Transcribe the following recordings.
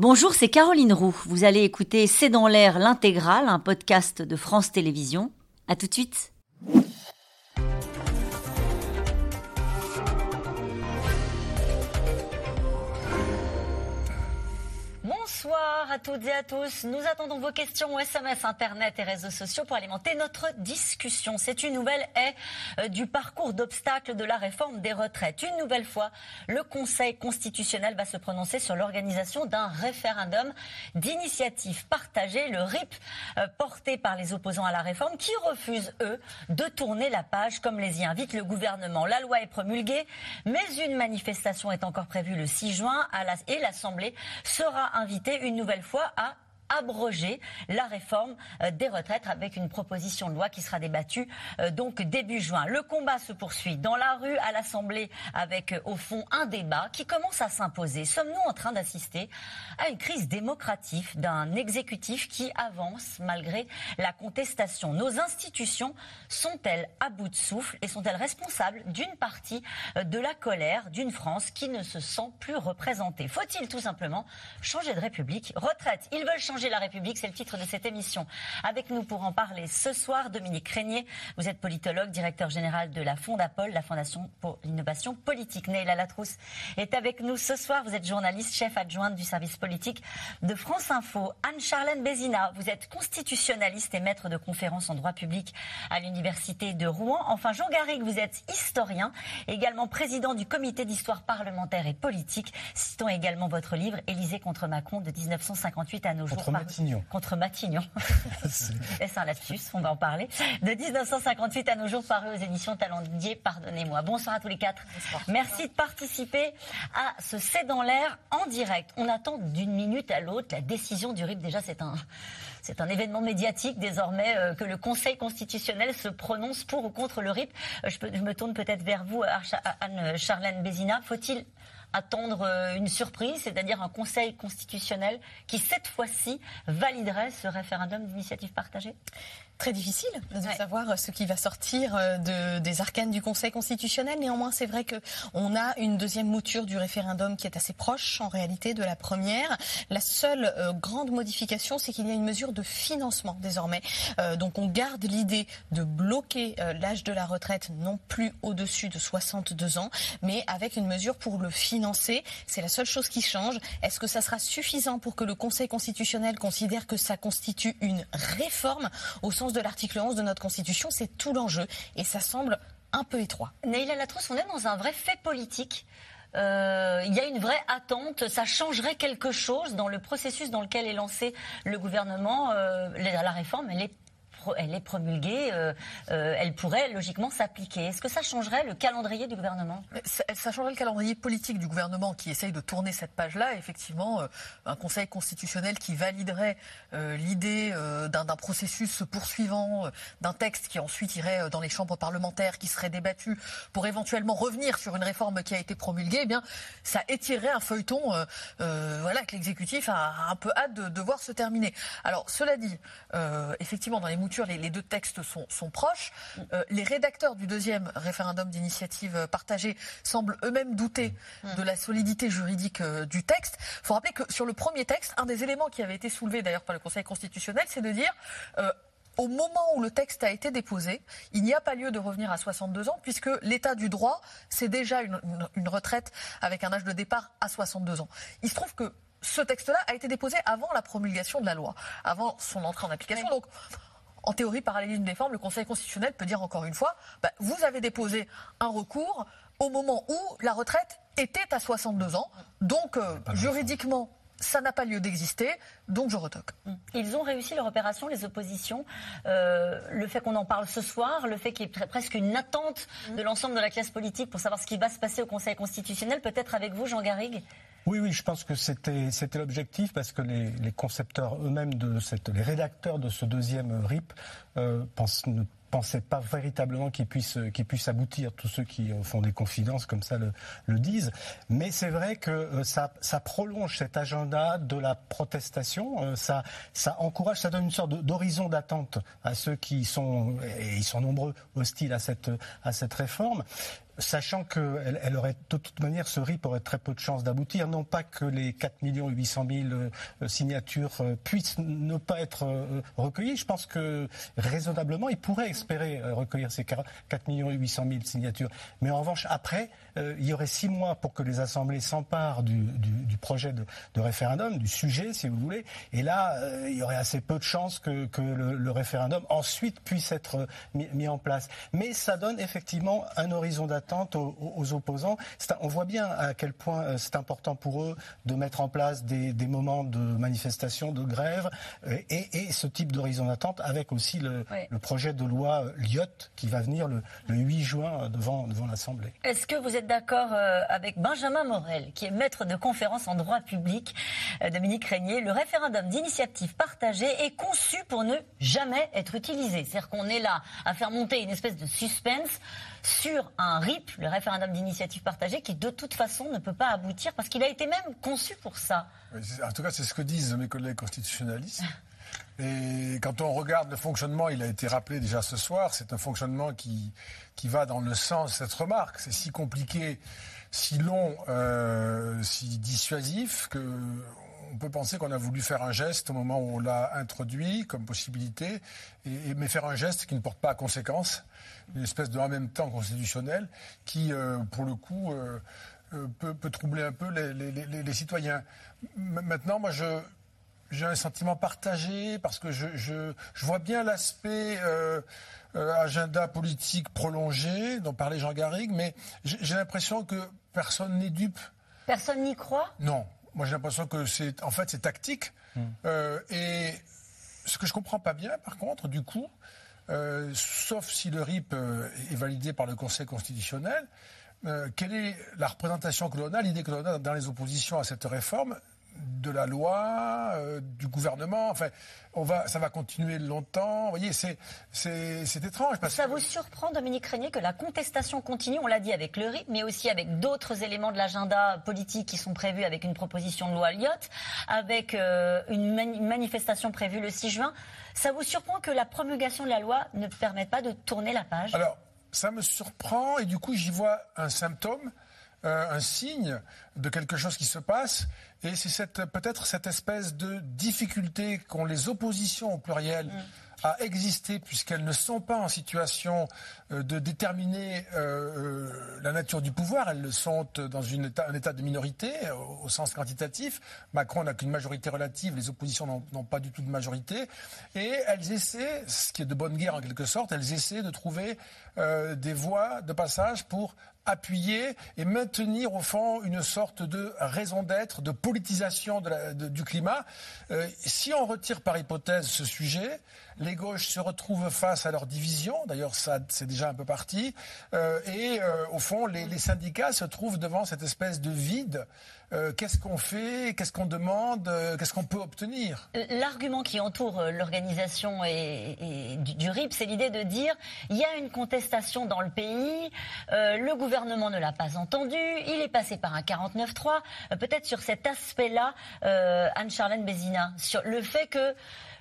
Bonjour, c'est Caroline Roux. Vous allez écouter C'est dans l'air l'intégrale, un podcast de France Télévisions. À tout de suite. Bonsoir à toutes et à tous. Nous attendons vos questions au SMS, Internet et réseaux sociaux pour alimenter notre discussion. C'est une nouvelle haie du parcours d'obstacles de la réforme des retraites. Une nouvelle fois, le Conseil constitutionnel va se prononcer sur l'organisation d'un référendum d'initiative partagée, le RIP, porté par les opposants à la réforme qui refusent, eux, de tourner la page comme les y invite le gouvernement. La loi est promulguée, mais une manifestation est encore prévue le 6 juin et l'Assemblée sera invitée une nouvelle fois à abroger la réforme des retraites avec une proposition de loi qui sera débattue donc début juin. Le combat se poursuit dans la rue, à l'Assemblée, avec au fond un débat qui commence à s'imposer. Sommes-nous en train d'assister à une crise démocratique d'un exécutif qui avance malgré la contestation? Nos institutions sont-elles à bout de souffle et sont-elles responsables d'une partie de la colère d'une France qui ne se sent plus représentée? Faut-il tout simplement changer de République? Retraite, ils veulent changer la République, c'est le titre de cette émission. Avec nous pour en parler ce soir, Dominique Reynier, vous êtes politologue, directeur général de la Fondapol, la Fondation pour l'innovation politique. Neila Latrous est avec nous ce soir, vous êtes journaliste, chef adjointe du service politique de France Info. Anne-Charlène Bezzina, vous êtes constitutionnaliste et maître de conférences en droit public à l'université de Rouen. Enfin, Jean Garrigues, vous êtes historien, également président du Comité d'histoire parlementaire et politique. Citons également votre livre Élysée contre Macron de 1958 à nos jours. Contre Matignon. Est-ce un lapsus? On va en parler. De 1958 à nos jours, paru aux éditions Talandier, pardonnez-moi. Bonsoir à tous les quatre. Bonsoir. Merci de participer à ce C'est dans l'air en direct. On attend d'une minute à l'autre la décision du RIP. Déjà, c'est un événement médiatique désormais que le Conseil constitutionnel se prononce pour ou contre le RIP. Je me tourne peut-être vers vous, Anne-Charlène Bezzina. Faut-il attendre une surprise, c'est-à-dire un Conseil constitutionnel qui, cette fois-ci, validerait ce référendum d'initiative partagée? Très difficile de savoir ce qui va sortir des arcanes du Conseil constitutionnel. Néanmoins, c'est vrai qu'on a une deuxième mouture du référendum qui est assez proche, en réalité, de la première. La seule grande modification, c'est qu'il y a une mesure de financement, désormais. Donc, on garde l'idée de bloquer l'âge de la retraite non plus au-dessus de 62 ans, mais avec une mesure pour le financer. C'est la seule chose qui change. Est-ce que ça sera suffisant pour que le Conseil constitutionnel considère que ça constitue une réforme au sens de l'article 11 de notre Constitution? C'est tout l'enjeu et ça semble un peu étroit. Neila Latrous, on est dans un vrai fait politique. Il y a une vraie attente. Ça changerait quelque chose dans le processus dans lequel est lancé le gouvernement. La réforme, elle est promulguée, elle pourrait logiquement s'appliquer. Est-ce que ça changerait le calendrier du gouvernement ? Ça changerait le calendrier politique du gouvernement qui essaye de tourner cette page-là. Effectivement, un Conseil constitutionnel qui validerait l'idée d'un processus se poursuivant, d'un texte qui ensuite irait dans les chambres parlementaires, qui serait débattu pour éventuellement revenir sur une réforme qui a été promulguée, eh bien, ça étirerait un feuilleton que l'exécutif a un peu hâte de voir se terminer. Alors, cela dit, effectivement, dans les moutures, les deux textes sont proches. Les rédacteurs du deuxième référendum d'initiative partagée semblent eux-mêmes douter de la solidité juridique du texte. Il faut rappeler que sur le premier texte, un des éléments qui avait été soulevé d'ailleurs par le Conseil constitutionnel, c'est de dire... au moment où le texte a été déposé, il n'y a pas lieu de revenir à 62 ans puisque l'état du droit, c'est déjà une retraite avec un âge de départ à 62 ans. Il se trouve que ce texte-là a été déposé avant la promulgation de la loi, avant son entrée en application. Donc, en théorie, parallélisme des formes, le Conseil constitutionnel peut dire encore une fois vous avez déposé un recours au moment où la retraite était à 62 ans. Donc, juridiquement, ça n'a pas lieu d'exister, donc je retoque. Ils ont réussi leur opération, les oppositions. Le fait qu'on en parle ce soir, le fait qu'il y ait presque une attente de l'ensemble de la classe politique pour savoir ce qui va se passer au Conseil constitutionnel, peut-être avec vous, Jean Garrigues. Oui, je pense que c'était l'objectif parce que les concepteurs eux-mêmes, les rédacteurs de ce deuxième RIP ne pensaient pas véritablement qu'il puisse aboutir. Tous ceux qui font des confidences comme ça le disent. Mais c'est vrai que ça prolonge cet agenda de la protestation. Ça encourage, ça donne une sorte d'horizon d'attente à ceux qui sont, et ils sont nombreux, hostiles à cette réforme. sachant que elle aurait, de toute manière, ce RIP aurait très peu de chances d'aboutir. Non pas que les 4 800 000 signatures puissent ne pas être recueillies. Je pense que, raisonnablement, ils pourraient espérer recueillir ces 4 800 000 signatures. Mais en revanche, après, il y aurait 6 mois pour que les assemblées s'emparent du projet de référendum, du sujet, si vous voulez. Et là, il y aurait assez peu de chances que le référendum, ensuite, puisse être mis en place. Mais ça donne effectivement un horizon d'attente aux opposants. On voit bien à quel point c'est important pour eux de mettre en place des moments de manifestation, de grève, et ce type d'horizon d'attente, avec aussi le projet de loi Liot qui va venir le 8 juin devant l'Assemblée. Est-ce que vous êtes d'accord avec Benjamin Morel, qui est maître de conférences en droit public, Dominique Reynier? Le référendum d'initiative partagée est conçu pour ne jamais être utilisé. C'est-à-dire qu'on est là à faire monter une espèce de suspense sur un RIP, le référendum d'initiative partagée, qui de toute façon ne peut pas aboutir parce qu'il a été même conçu pour ça. En tout cas, c'est ce que disent mes collègues constitutionnalistes. Et quand on regarde le fonctionnement, il a été rappelé déjà ce soir, c'est un fonctionnement qui va dans le sens de cette remarque. C'est si compliqué, si long, si dissuasif que... On peut penser qu'on a voulu faire un geste au moment où on l'a introduit comme possibilité, mais faire un geste qui ne porte pas à conséquence, une espèce de en même temps constitutionnel qui, pour le coup, peut troubler un peu les citoyens. Maintenant, moi, j'ai un sentiment partagé parce que je vois bien l'aspect agenda politique prolongé dont parlait Jean Garrigues, mais j'ai l'impression que personne n'est dupe. Personne n'y croit ? Non. Moi, j'ai l'impression que c'est tactique. Et ce que je ne comprends pas bien, par contre, du coup, sauf si le RIP est validé par le Conseil constitutionnel, quelle est la représentation que l'on a, l'idée que l'on a dans les oppositions à cette réforme de la loi, du gouvernement, enfin, ça va continuer longtemps. Vous voyez, c'est étrange. Parce que vous surprend, Dominique Reynier, que la contestation continue, on l'a dit avec le RIP, mais aussi avec d'autres éléments de l'agenda politique qui sont prévus avec une proposition de loi Liot, avec une manifestation prévue le 6 juin. Ça vous surprend que la promulgation de la loi ne permette pas de tourner la page? Alors, ça me surprend et du coup, j'y vois un symptôme. Un signe de quelque chose qui se passe, et c'est peut-être cette espèce de difficulté qu'ont les oppositions au pluriel à exister, puisqu'elles ne sont pas en situation de déterminer la nature du pouvoir. Elles le sont dans un état de minorité au sens quantitatif. Macron n'a qu'une majorité relative, les oppositions n'ont pas du tout de majorité, et elles essaient, ce qui est de bonne guerre en quelque sorte, elles essaient de trouver des voies de passage pour appuyer et maintenir au fond une sorte de raison d'être, de politisation du climat. Si on retire par hypothèse ce sujet, les gauches se retrouvent face à leur division, d'ailleurs ça c'est déjà un peu parti, au fond les syndicats se trouvent devant cette espèce de vide. Qu'est-ce qu'on fait? Qu'est-ce qu'on demande? Qu'est-ce qu'on peut obtenir? L'argument qui entoure l'organisation et du RIP, c'est l'idée de dire il y a une contestation dans le pays, le gouvernement ne l'a pas entendu, il est passé par un 49-3. Peut-être sur cet aspect-là, Anne-Charlène Bezzina, sur le fait que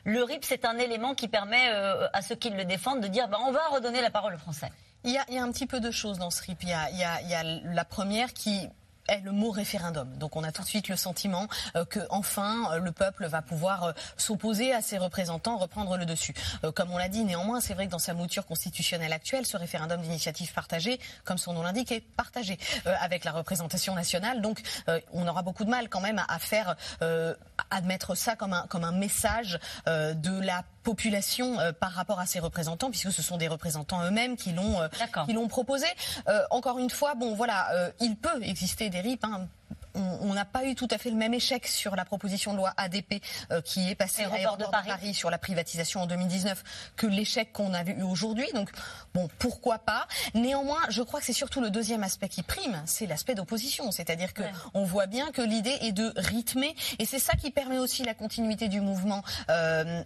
le RIP, c'est un élément qui permet à ceux qui le défendent de dire on va redonner la parole aux Français. Il y a un petit peu de choses dans ce RIP. Il y a la première qui... est le mot référendum. Donc on a tout de suite le sentiment que enfin le peuple va pouvoir s'opposer à ses représentants, reprendre le dessus. Comme on l'a dit, néanmoins, c'est vrai que dans sa mouture constitutionnelle actuelle, ce référendum d'initiative partagée, comme son nom l'indique, est partagé avec la représentation nationale. Donc on aura beaucoup de mal quand même à faire admettre ça comme un message de la population par rapport à ses représentants, puisque ce sont des représentants eux-mêmes qui l'ont proposé. Encore une fois, il peut exister des RIP, on n'a pas eu tout à fait le même échec sur la proposition de loi ADP qui est passée à Aéroports de Paris sur la privatisation en 2019 que l'échec qu'on a eu aujourd'hui. Donc, pourquoi pas? Néanmoins, je crois que c'est surtout le deuxième aspect qui prime, c'est l'aspect d'opposition. C'est-à-dire qu'on voit bien que l'idée est de rythmer et c'est ça qui permet aussi la continuité du mouvement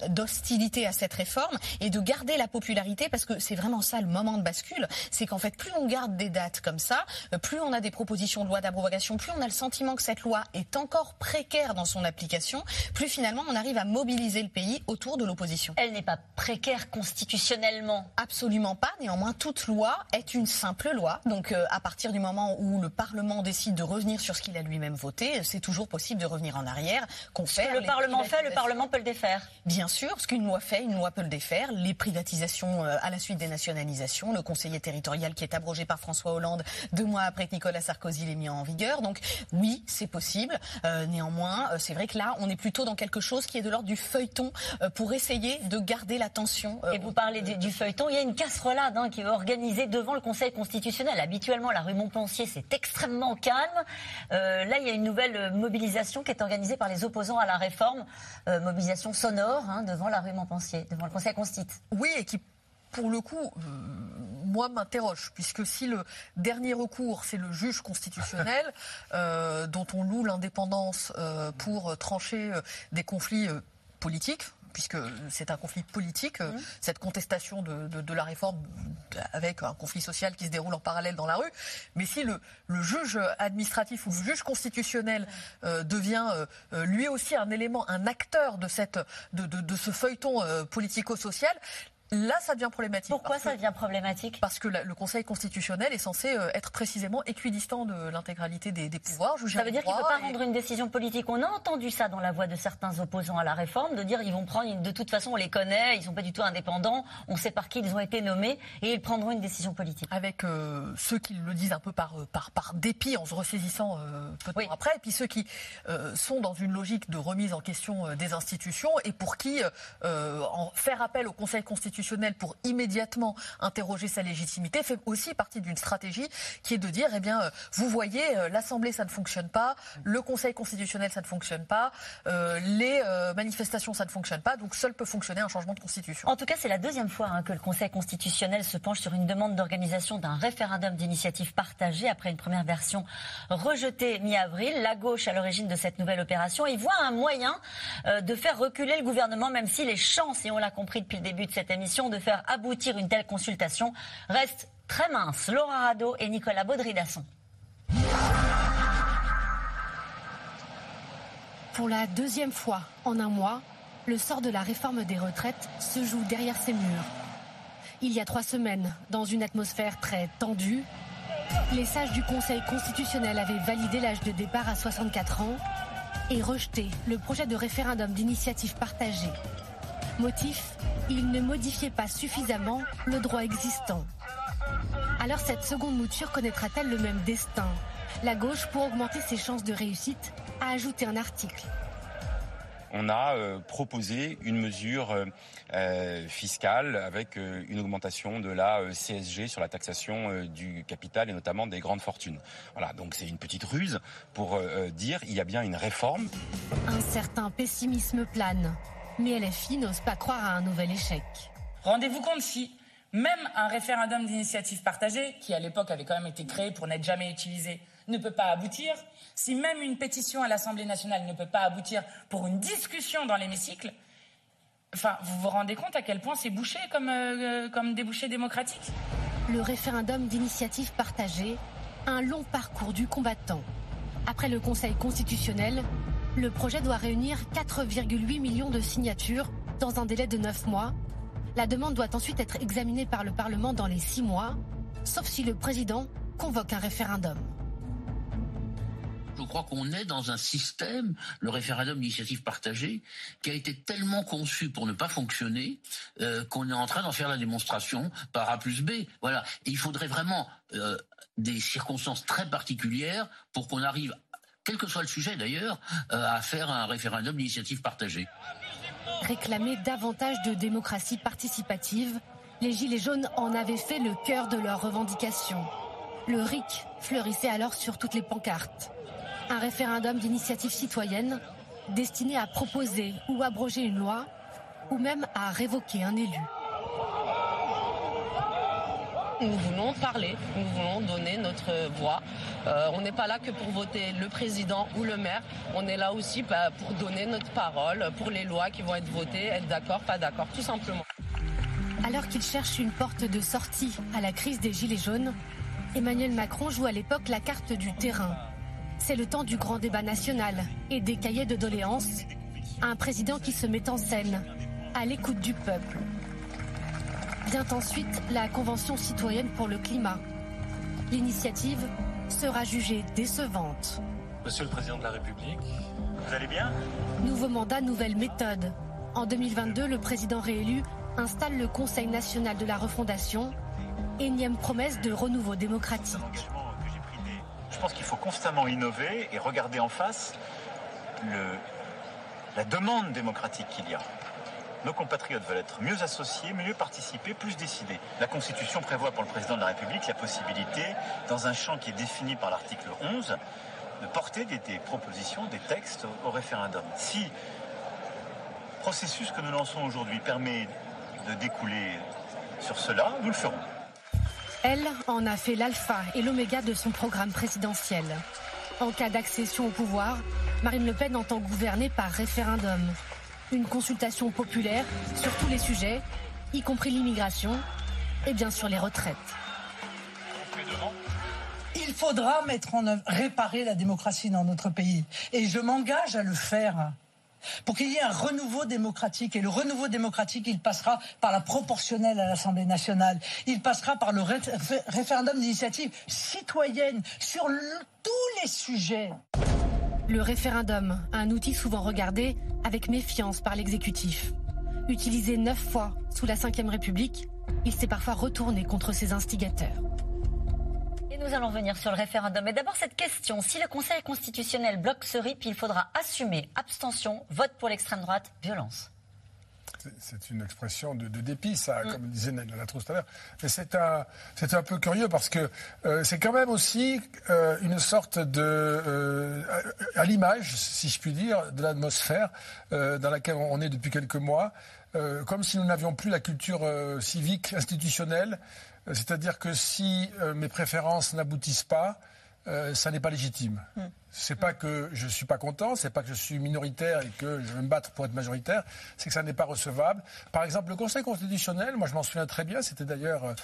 d'hostilité à cette réforme et de garder la popularité parce que c'est vraiment ça le moment de bascule. C'est qu'en fait, plus on garde des dates comme ça, plus on a des propositions de loi d'abrogation, plus on a le sentiment sentiment que cette loi est encore précaire dans son application, plus finalement on arrive à mobiliser le pays autour de l'opposition. Elle n'est pas précaire constitutionnellement. Absolument pas. Néanmoins, toute loi est une simple loi. Donc à partir du moment où le Parlement décide de revenir sur ce qu'il a lui-même voté, c'est toujours possible de revenir en arrière. Ce que le Parlement fait, le Parlement peut le défaire. Bien sûr, ce qu'une loi fait, une loi peut le défaire. Les privatisations à la suite des nationalisations, le conseiller territorial qui est abrogé par François Hollande 2 mois après que Nicolas Sarkozy l'ait mis en vigueur. Donc oui, c'est possible. Néanmoins, c'est vrai que là, on est plutôt dans quelque chose qui est de l'ordre du feuilleton pour essayer de garder la tension. Et vous parlez du feuilleton, il y a une casserolade qui est organisée devant le Conseil constitutionnel. Habituellement, la rue Montpensier, c'est extrêmement calme. Là, il y a une nouvelle mobilisation qui est organisée par les opposants à la réforme, mobilisation sonore devant la rue Montpensier, devant le Conseil constitutionnel. Oui, et qui, pour le coup, moi, m'interroge, puisque si le dernier recours, c'est le juge constitutionnel, dont on loue l'indépendance pour trancher des conflits politiques, puisque c'est un conflit politique, cette contestation de la réforme avec un conflit social qui se déroule en parallèle dans la rue. Mais si le juge administratif ou le juge constitutionnel devient lui aussi un élément, un acteur de ce feuilleton politico-social, là, ça devient problématique. Pourquoi ça devient problématique ? Parce que le Conseil constitutionnel est censé être précisément équidistant de l'intégralité des pouvoirs. Ça veut dire qu'il ne peut pas rendre une décision politique. On a entendu ça dans la voix de certains opposants à la réforme, de dire ils vont prendre, de toute façon on les connaît, ils ne sont pas du tout indépendants, on sait par qui ils ont été nommés et ils prendront une décision politique. Avec ceux qui le disent un peu par dépit en se ressaisissant peu de temps après, et puis ceux qui sont dans une logique de remise en question des institutions et pour qui faire appel au Conseil constitutionnel pour immédiatement interroger sa légitimité fait aussi partie d'une stratégie qui est de dire, eh bien, vous voyez, l'Assemblée ça ne fonctionne pas, le Conseil constitutionnel ça ne fonctionne pas, les manifestations ça ne fonctionne pas, donc seul peut fonctionner un changement de constitution. En tout cas, c'est la deuxième fois que le Conseil constitutionnel se penche sur une demande d'organisation d'un référendum d'initiative partagée après une première version rejetée mi-avril. La gauche à l'origine de cette nouvelle opération, il voit un moyen de faire reculer le gouvernement, même si les chances, et on l'a compris depuis le début de cette émission, de faire aboutir une telle consultation reste très mince. Laura Radeau et Nicolas Baudry-Dasson. Pour la deuxième fois en 1 mois, le sort de la réforme des retraites se joue derrière ces murs. Il y a 3 semaines, dans une atmosphère très tendue, les sages du Conseil constitutionnel avaient validé l'âge de départ à 64 ans et rejeté le projet de référendum d'initiative partagée. Motif, il ne modifiait pas suffisamment le droit existant. Alors cette seconde mouture connaîtra-t-elle le même destin ? La gauche, pour augmenter ses chances de réussite, a ajouté un article. On a proposé une mesure fiscale avec une augmentation de la CSG sur la taxation du capital et notamment des grandes fortunes. Voilà, donc c'est une petite ruse pour dire il y a bien une réforme. Un certain pessimisme plane. Mais LFI n'ose pas croire à un nouvel échec. Rendez-vous compte si même un référendum d'initiative partagée, qui à l'époque avait quand même été créé pour n'être jamais utilisé, ne peut pas aboutir, si même une pétition à l'Assemblée nationale ne peut pas aboutir pour une discussion dans l'hémicycle, enfin, vous vous rendez compte à quel point c'est bouché comme débouché démocratique ? Le référendum d'initiative partagée, un long parcours du combattant. Après le Conseil constitutionnel, le projet doit réunir 4,8 millions de signatures dans un délai de 9 mois. La demande doit ensuite être examinée par le Parlement dans les 6 mois, sauf si le président convoque un référendum. Je crois qu'on est dans un système, le référendum d'initiative partagée, qui a été tellement conçu pour ne pas fonctionner qu'on est en train d'en faire la démonstration par A plus B. Voilà. Et il faudrait vraiment des circonstances très particulières pour qu'on arrive, quel que soit le sujet d'ailleurs, à faire un référendum d'initiative partagée. Réclamer davantage de démocratie participative, les Gilets jaunes en avaient fait le cœur de leurs revendications. Le RIC fleurissait alors sur toutes les pancartes. Un référendum d'initiative citoyenne destiné à proposer ou abroger une loi ou même à révoquer un élu. Nous voulons parler, nous voulons donner notre voix. On n'est pas là que pour voter le président ou le maire. On est là aussi pour donner notre parole, pour les lois qui vont être votées, être d'accord, pas d'accord, tout simplement. Alors qu'il cherche une porte de sortie à la crise des Gilets jaunes, Emmanuel Macron joue à l'époque la carte du terrain. c'est le temps du grand débat national et des cahiers de doléances. Un président qui se met en scène, à l'écoute du peuple. Vient ensuite la Convention citoyenne pour le climat. L'initiative sera jugée décevante. Monsieur le Président de la République, vous allez bien? Nouveau mandat, nouvelle méthode. En 2022, le président réélu installe le Conseil national de la refondation. Énième promesse de renouveau démocratique. Je pense qu'il faut constamment innover et regarder en face la demande démocratique qu'il y a. Nos compatriotes veulent être mieux associés, mieux participer, plus décidés. La Constitution prévoit pour le Président de la République la possibilité, dans un champ qui est défini par l'article 11, de porter des propositions, des textes au référendum. Si le processus que nous lançons aujourd'hui permet de découler sur cela, nous le ferons. Elle en a fait l'alpha et l'oméga de son programme présidentiel. En cas d'accession au pouvoir, Marine Le Pen entend gouverner par référendum. Une consultation populaire sur tous les sujets, y compris l'immigration et bien sûr les retraites. Il faudra mettre en œuvre, réparer la démocratie dans notre pays. Et je m'engage à le faire pour qu'il y ait un renouveau démocratique. Et le renouveau démocratique, il passera par la proportionnelle à l'Assemblée nationale. Il passera par le référendum d'initiative citoyenne sur tous les sujets. Le référendum, un outil souvent regardé avec méfiance par l'exécutif. Utilisé 9 fois sous la 5ème République, il s'est parfois retourné contre ses instigateurs. Et nous allons venir sur le référendum. Mais d'abord cette question, si le Conseil constitutionnel bloque ce RIP, il faudra assumer abstention, vote pour l'extrême droite, violence. C'est une expression de dépit, ça, comme disait Neila Latrous tout à l'heure. Mais c'est un peu curieux parce que c'est quand même aussi une sorte de... à l'image, si je puis dire, de l'atmosphère dans laquelle on est depuis quelques mois, comme si nous n'avions plus la culture civique institutionnelle. C'est-à-dire que si mes préférences n'aboutissent pas, ça n'est pas légitime. C'est pas que je suis pas content, c'est pas que je suis minoritaire et que je vais me battre pour être majoritaire, c'est que ça n'est pas recevable. Par exemple, le Conseil constitutionnel, moi je m'en souviens très bien, c'était d'ailleurs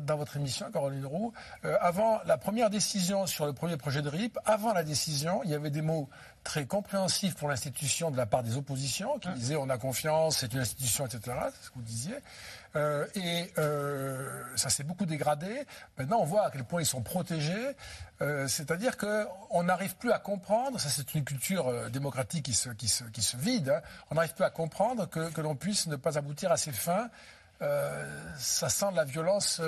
dans votre émission, Caroline Roux, avant la première décision sur le premier projet de RIP, avant la décision, il y avait des mots très compréhensifs pour l'institution de la part des oppositions, qui disaient on a confiance, c'est une institution, etc., c'est ce que vous disiez. Ça s'est beaucoup dégradé. Maintenant, on voit à quel point ils sont protégés. C'est-à-dire qu'on n'arrive plus à comprendre, ça c'est une culture démocratique qui se vide, hein. On n'arrive plus à comprendre que l'on puisse ne pas aboutir à ses fins. Ça sent de la violence,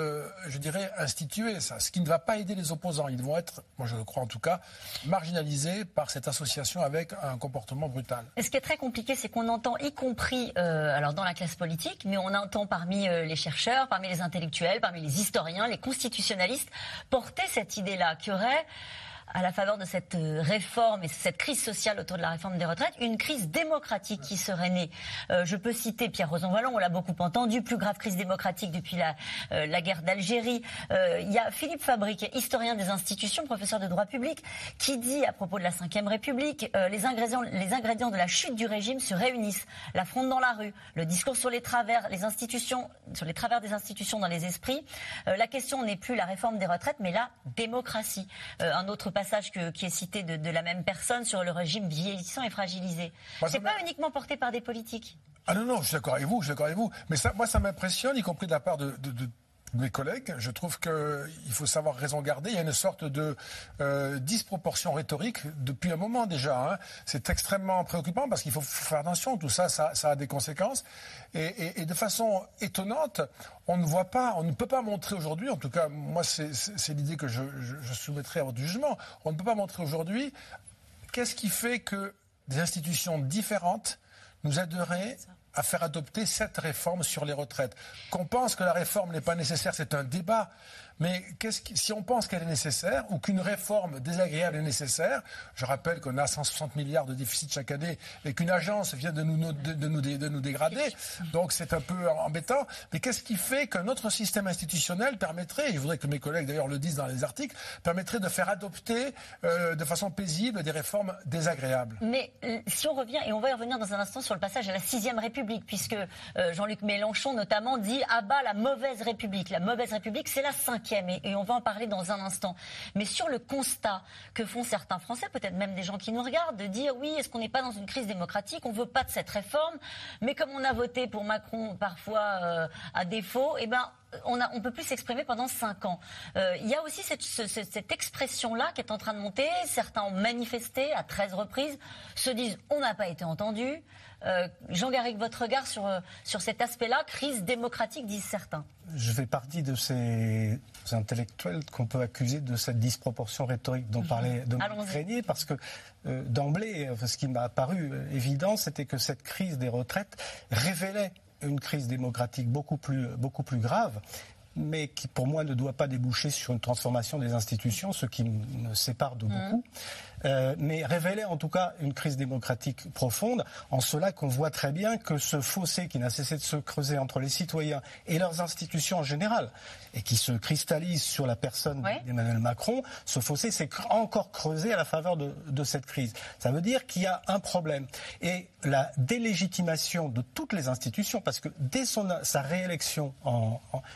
je dirais, instituée, ça. Ce qui ne va pas aider les opposants. Ils vont être, moi je le crois en tout cas, marginalisés par cette association avec un comportement brutal. Et ce qui est très compliqué, c'est qu'on entend, y compris alors dans la classe politique, mais on entend parmi les chercheurs, parmi les intellectuels, parmi les historiens, les constitutionnalistes, porter cette idée-là qui aurait... à la faveur de cette réforme et cette crise sociale autour de la réforme des retraites, une crise démocratique qui serait née. Je peux citer Pierre Rosanvallon, on l'a beaucoup entendu, plus grave crise démocratique depuis la guerre d'Algérie. Il y a Philippe Fabre, historien des institutions, professeur de droit public, qui dit à propos de la 5ème République, les ingrédients de la chute du régime se réunissent. La fronde dans la rue, le discours sur les travers, les institutions, sur les travers des institutions dans les esprits. La question n'est plus la réforme des retraites, mais la démocratie. Un autre passage qui est cité de la même personne sur le régime vieillissant et fragilisé. C'est pas uniquement porté par des politiques. Ah non, je suis d'accord avec vous, Mais ça, moi, ça m'impressionne, y compris de la part de mes collègues. Je trouve qu'il faut savoir raison garder. Il y a une sorte de disproportion rhétorique depuis un moment déjà, hein. C'est extrêmement préoccupant parce qu'il faut faire attention. Tout ça, ça a des conséquences. Et de façon étonnante, on ne voit pas, on ne peut pas montrer aujourd'hui, en tout cas, moi, c'est l'idée que je soumettrai à votre jugement. On ne peut pas montrer aujourd'hui qu'est-ce qui fait que des institutions différentes nous aideraient à faire adopter cette réforme sur les retraites. Qu'on pense que la réforme n'est pas nécessaire, c'est un débat. Mais si on pense qu'elle est nécessaire ou qu'une réforme désagréable est nécessaire, je rappelle qu'on a 160 milliards de déficit chaque année et qu'une agence vient de nous dégrader, donc c'est un peu embêtant. Mais qu'est-ce qui fait qu'un autre système institutionnel permettrait, et je voudrais que mes collègues d'ailleurs le disent dans les articles, permettrait de faire adopter de façon paisible des réformes désagréables? Mais si on revient, et on va y revenir dans un instant sur le passage à la 6ème République, puisque Jean-Luc Mélenchon notamment dit « à bas la mauvaise République ». La mauvaise République, c'est la 5ème. 5e, et on va en parler dans un instant. Mais sur le constat que font certains Français, peut-être même des gens qui nous regardent, de dire oui, est-ce qu'on n'est pas dans une crise démocratique, on ne veut pas de cette réforme, mais comme on a voté pour Macron parfois à défaut, eh ben, on ne peut plus s'exprimer pendant 5 ans. Il y a aussi cette expression-là qui est en train de monter. Certains ont manifesté à 13 reprises, se disent on n'a pas été entendu. Jean Garrigues, votre regard sur cet aspect-là, crise démocratique, disent certains. Je fais partie de ces intellectuels qu'on peut accuser de cette disproportion rhétorique dont parlait Dominique Reynier, parce que d'emblée, ce qui m'a paru évident, c'était que cette crise des retraites révélait une crise démocratique beaucoup plus grave, mais qui pour moi ne doit pas déboucher sur une transformation des institutions, ce qui me sépare de beaucoup, mais révélait en tout cas une crise démocratique profonde, en cela qu'on voit très bien que ce fossé qui n'a cessé de se creuser entre les citoyens et leurs institutions en général, et qui se cristallise sur la personne d'Emmanuel Macron, ce fossé s'est encore creusé à la faveur de cette crise. Ça veut dire qu'il y a un problème. Et la délégitimation de toutes les institutions, parce que dès sa réélection,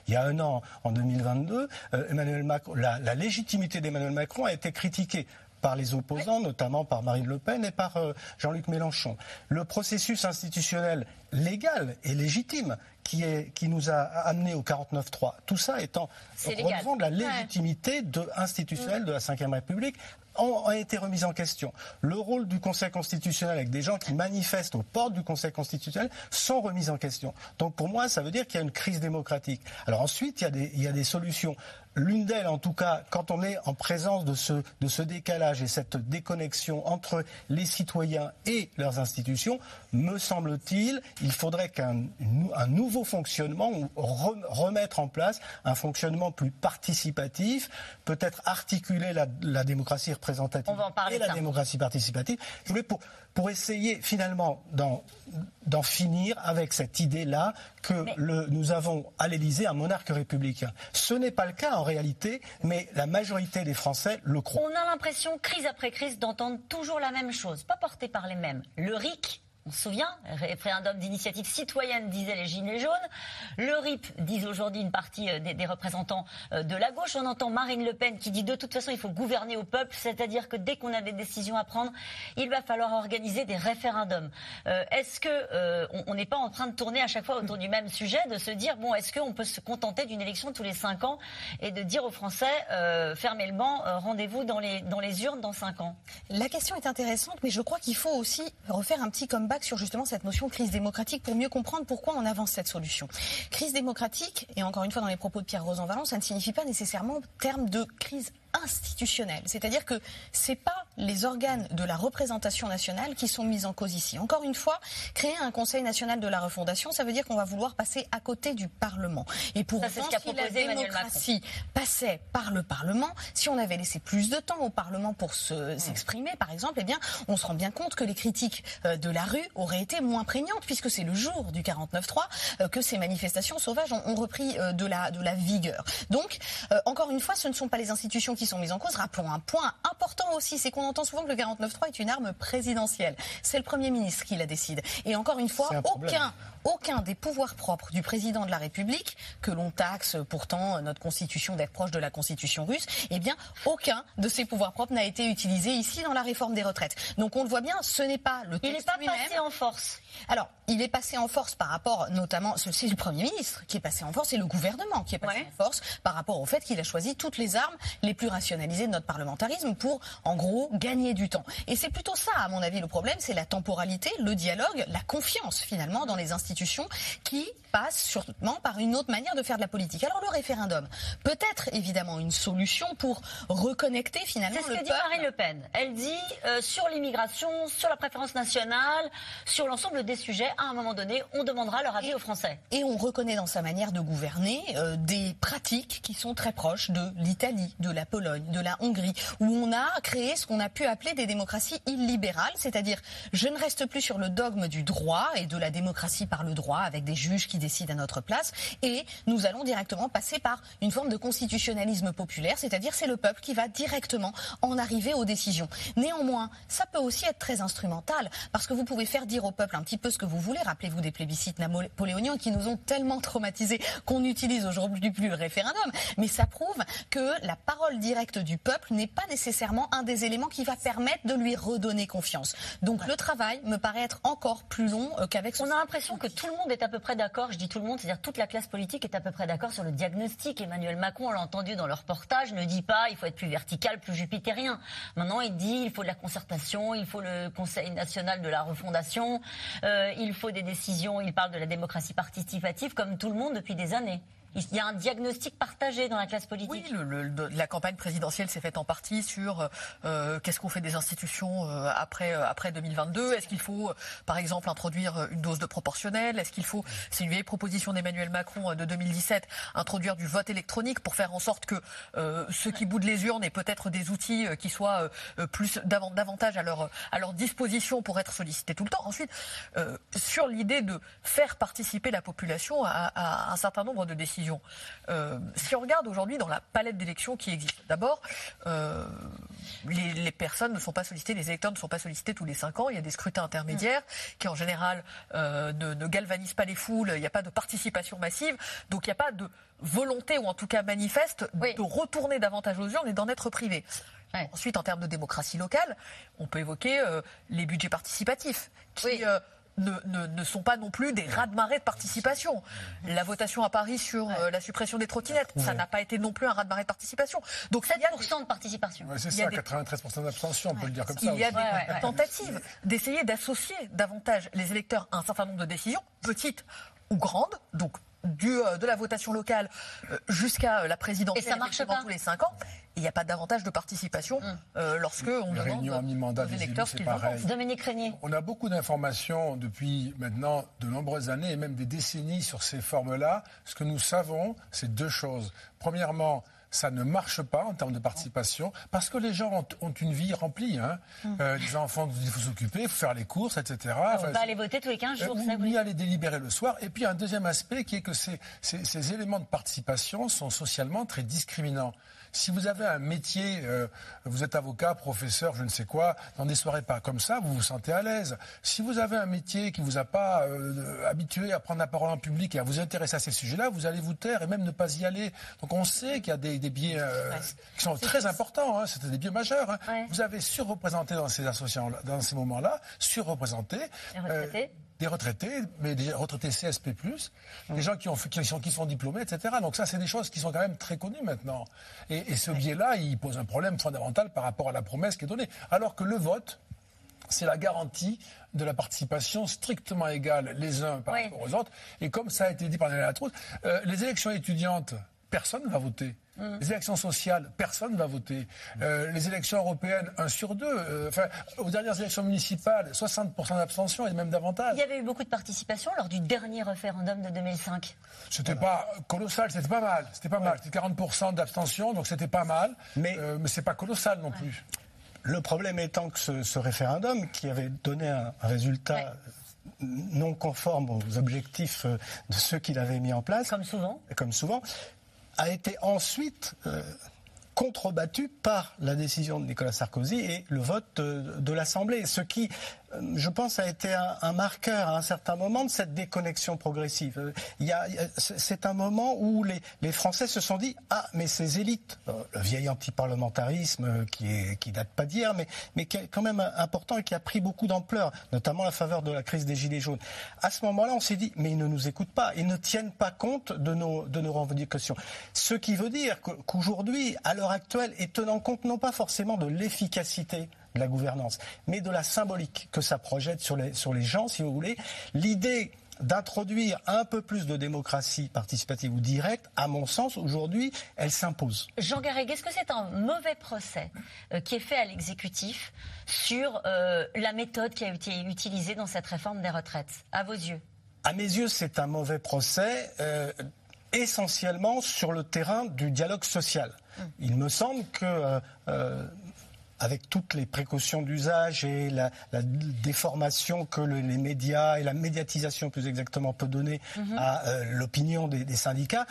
il y a un an, en 2022, Emmanuel Macron, la légitimité d'Emmanuel Macron a été critiquée par les opposants, notamment par Marine Le Pen et par Jean-Luc Mélenchon. Le processus institutionnel légal et légitime qui nous a amené au 49-3, tout ça étant relevant de la légitimité institutionnelle de la 5ème République, a été remise en question. Le rôle du Conseil constitutionnel, avec des gens qui manifestent aux portes du Conseil constitutionnel, sont remises en question. Donc pour moi, ça veut dire qu'il y a une crise démocratique. Alors ensuite, il y a des solutions. L'une d'elles, en tout cas, quand on est en présence de ce décalage et cette déconnexion entre les citoyens et leurs institutions, me semble-t-il, il faudrait qu'un nouveau fonctionnement, ou remettre en place un fonctionnement plus participatif, peut-être articuler la démocratie représentative et la démocratie participative. Je voulais pour essayer finalement d'en finir avec cette idée-là que nous avons à l'Élysée un monarque républicain. Ce n'est pas le cas en réalité, mais la majorité des Français le croient. On a l'impression, crise après crise, d'entendre toujours la même chose, pas portée par les mêmes. Le RIC, on se souvient, référendum d'initiative citoyenne, disaient les Gilets jaunes. Le RIP, disent aujourd'hui une partie des représentants de la gauche. On entend Marine Le Pen qui dit de toute façon il faut gouverner au peuple, c'est-à-dire que dès qu'on a des décisions à prendre, il va falloir organiser des référendums. Est-ce qu'on n'est pas en train de tourner à chaque fois autour du même sujet, de se dire bon, est-ce qu'on peut se contenter d'une élection tous les 5 ans et de dire aux Français fermez le banc, rendez-vous dans les urnes dans 5 ans? La question est intéressante, mais je crois qu'il faut aussi refaire un petit comeback sur justement cette notion de crise démocratique pour mieux comprendre pourquoi on avance cette solution. Crise démocratique, et encore une fois dans les propos de Pierre Rosanvallon, ça ne signifie pas nécessairement en termes de crise institutionnelle. C'est-à-dire que ce n'est pas les organes de la représentation nationale qui sont mis en cause ici. Encore une fois, créer un Conseil national de la refondation, ça veut dire qu'on va vouloir passer à côté du Parlement. Et pour autant, si la démocratie passait par le Parlement, si on avait laissé plus de temps au Parlement pour s'exprimer, par exemple, eh bien, on se rend bien compte que les critiques de la rue auraient été moins prégnantes, puisque c'est le jour du 49-3 que ces manifestations sauvages ont repris de la vigueur. Donc, encore une fois, ce ne sont pas les institutions qui sont mises en cause. Rappelons un point important aussi, c'est qu'on entend souvent que le 49-3 est une arme présidentielle. C'est le Premier ministre qui la décide. Et encore une fois, aucun des pouvoirs propres du président de la République, que l'on taxe pourtant notre Constitution d'être proche de la Constitution russe, eh bien, aucun de ces pouvoirs propres n'a été utilisé ici dans la réforme des retraites. Donc on le voit bien, ce n'est pas le texte lui-même. Il est passé en force. Alors, il est passé en force par rapport, notamment, c'est le Premier ministre qui est passé en force et le gouvernement qui est passé en force par rapport au fait qu'il a choisi toutes les armes les plus rationalisées de notre parlementarisme pour, en gros, gagner du temps. Et c'est plutôt ça, à mon avis, le problème, c'est la temporalité, le dialogue, la confiance, finalement, dans les institutions qui passent sûrement par une autre manière de faire de la politique. Alors, le référendum, peut-être, évidemment, une solution pour reconnecter, finalement, le peuple. C'est ce que dit Marine Le Pen. Elle dit, sur l'immigration, sur la préférence nationale, sur l'ensemble des sujets, à un moment donné, on demandera leur avis aux Français. Et on reconnaît dans sa manière de gouverner des pratiques qui sont très proches de l'Italie, de la Pologne, de la Hongrie, où on a créé ce qu'on a pu appeler des démocraties illibérales, c'est-à-dire je ne reste plus sur le dogme du droit et de la démocratie par le droit, avec des juges qui décide à notre place. Et nous allons directement passer par une forme de constitutionnalisme populaire, c'est-à-dire c'est le peuple qui va directement en arriver aux décisions. Néanmoins, ça peut aussi être très instrumental, parce que vous pouvez faire dire au peuple un petit peu ce que vous voulez. Rappelez-vous des plébiscites napoléoniens qui nous ont tellement traumatisés qu'on n'utilise aujourd'hui plus le référendum. Mais ça prouve que la parole directe du peuple n'est pas nécessairement un des éléments qui va permettre de lui redonner confiance. Donc le travail me paraît être encore plus long qu'avec... On a l'impression que tout le monde est à peu près d'accord, je dis tout le monde, c'est-à-dire toute la classe politique est à peu près d'accord sur le diagnostic. Emmanuel Macron, on l'a entendu dans le reportage, ne dit pas il faut être plus vertical, plus jupitérien. Maintenant il dit il faut de la concertation, il faut le Conseil national de la refondation, il faut des décisions, il parle de la démocratie participative comme tout le monde depuis des années. Il y a un diagnostic partagé dans la classe politique. Oui, la campagne présidentielle s'est faite en partie sur qu'est-ce qu'on fait des institutions après 2022. Est-ce qu'il faut, par exemple, introduire une dose de proportionnelle ? Est-ce qu'il faut, c'est une vieille proposition d'Emmanuel Macron de 2017, introduire du vote électronique pour faire en sorte que ceux qui boudent les urnes aient peut-être des outils qui soient davantage à leur disposition pour être sollicités tout le temps. Ensuite, sur l'idée de faire participer la population à un certain nombre de décisions. Si on regarde aujourd'hui dans la palette d'élections qui existe, d'abord, les personnes ne sont pas sollicitées, les électeurs ne sont pas sollicités tous les 5 ans. Il y a des scrutins intermédiaires qui, en général, ne galvanisent pas les foules. Il n'y a pas de participation massive. Donc, il n'y a pas de volonté, ou en tout cas manifeste, de retourner davantage aux urnes et d'en être privé. Ouais. Ensuite, en termes de démocratie locale, on peut évoquer les budgets participatifs qui... Ne sont pas non plus des raz-de-marée de participation. La votation à Paris sur la suppression des trottinettes, ça n'a pas été non plus un raz-de-marée de participation. Donc 7% de participation. Ouais, c'est ça, 93% d'abstention, on peut le dire comme ça. Il y a des tentatives d'essayer d'associer davantage les électeurs à un certain nombre de décisions, petites ou grandes, donc de la votation locale jusqu'à la présidentielle. Et ça marche pas. Tous les 5 ans. Il n'y a pas davantage de participation lorsque on demande aux électeurs ce qu'ils pensent. Dominique Reynier. On a beaucoup d'informations depuis maintenant de nombreuses années et même des décennies sur ces formes-là. Ce que nous savons, c'est deux choses. Premièrement, ça ne marche pas en termes de participation parce que les gens ont une vie remplie. Hein. Les enfants, il faut s'occuper, il faut faire les courses, etc. On va aller voter tous les 15 jours. Ni aller délibérer le soir. Et puis un deuxième aspect qui est que ces éléments de participation sont socialement très discriminants. Si vous avez un métier, vous êtes avocat, professeur, je ne sais quoi, dans des soirées pas comme ça, vous vous sentez à l'aise. Si vous avez un métier qui ne vous a pas habitué à prendre la parole en public et à vous intéresser à ces sujets-là, vous allez vous taire et même ne pas y aller. Donc on sait qu'il y a des biais qui sont très importants, hein, c'était des biais majeurs. Hein. Ouais. Vous avez surreprésenté dans ces associations, dans ces moments-là, surreprésenté. Des retraités, mais des retraités CSP+, des gens qui sont diplômés, etc. Donc ça, c'est des choses qui sont quand même très connues maintenant. Et ce biais-là, il pose un problème fondamental par rapport à la promesse qui est donnée. Alors que le vote, c'est la garantie de la participation strictement égale les uns par rapport aux autres. Et comme ça a été dit par Neila Latrous, les élections étudiantes, personne ne va voter. Les élections sociales, personne ne va voter. Les élections européennes, 1 sur 2. Aux dernières élections municipales, 60% d'abstention et même davantage. Il y avait eu beaucoup de participation lors du dernier référendum de 2005. C'était pas colossal, c'était pas mal. C'était pas mal. C'était 40% d'abstention, donc c'était pas mal. Mais c'est pas colossal non plus. Le problème étant que ce référendum, qui avait donné un résultat... non conforme aux objectifs de ceux qui l'avaient mis en place... Comme souvent... a été ensuite contrebattu par la décision de Nicolas Sarkozy et le vote de l'Assemblée. Ce qui, je pense, a été un marqueur à un certain moment de cette déconnexion progressive. C'est un moment où les Français se sont dit « Ah, mais ces élites », le vieil antiparlementarisme qui date pas d'hier, mais qui est quand même important et qui a pris beaucoup d'ampleur, notamment à la faveur de la crise des Gilets jaunes. À ce moment-là, on s'est dit « Mais ils ne nous écoutent pas, ils ne tiennent pas compte de nos revendications ». Ce qui veut dire qu'aujourd'hui, à l'heure actuelle, et tenant compte non pas forcément de l'efficacité de la gouvernance, mais de la symbolique que ça projette sur les gens, si vous voulez. L'idée d'introduire un peu plus de démocratie participative ou directe, à mon sens, aujourd'hui, elle s'impose. Jean Garrigues, est-ce que c'est un mauvais procès qui est fait à l'exécutif sur la méthode qui a été utilisée dans cette réforme des retraites, à vos yeux ? À mes yeux, c'est un mauvais procès, essentiellement sur le terrain du dialogue social. Il me semble que... avec toutes les précautions d'usage et la déformation que les médias et la médiatisation plus exactement peut donner à l'opinion des syndicats,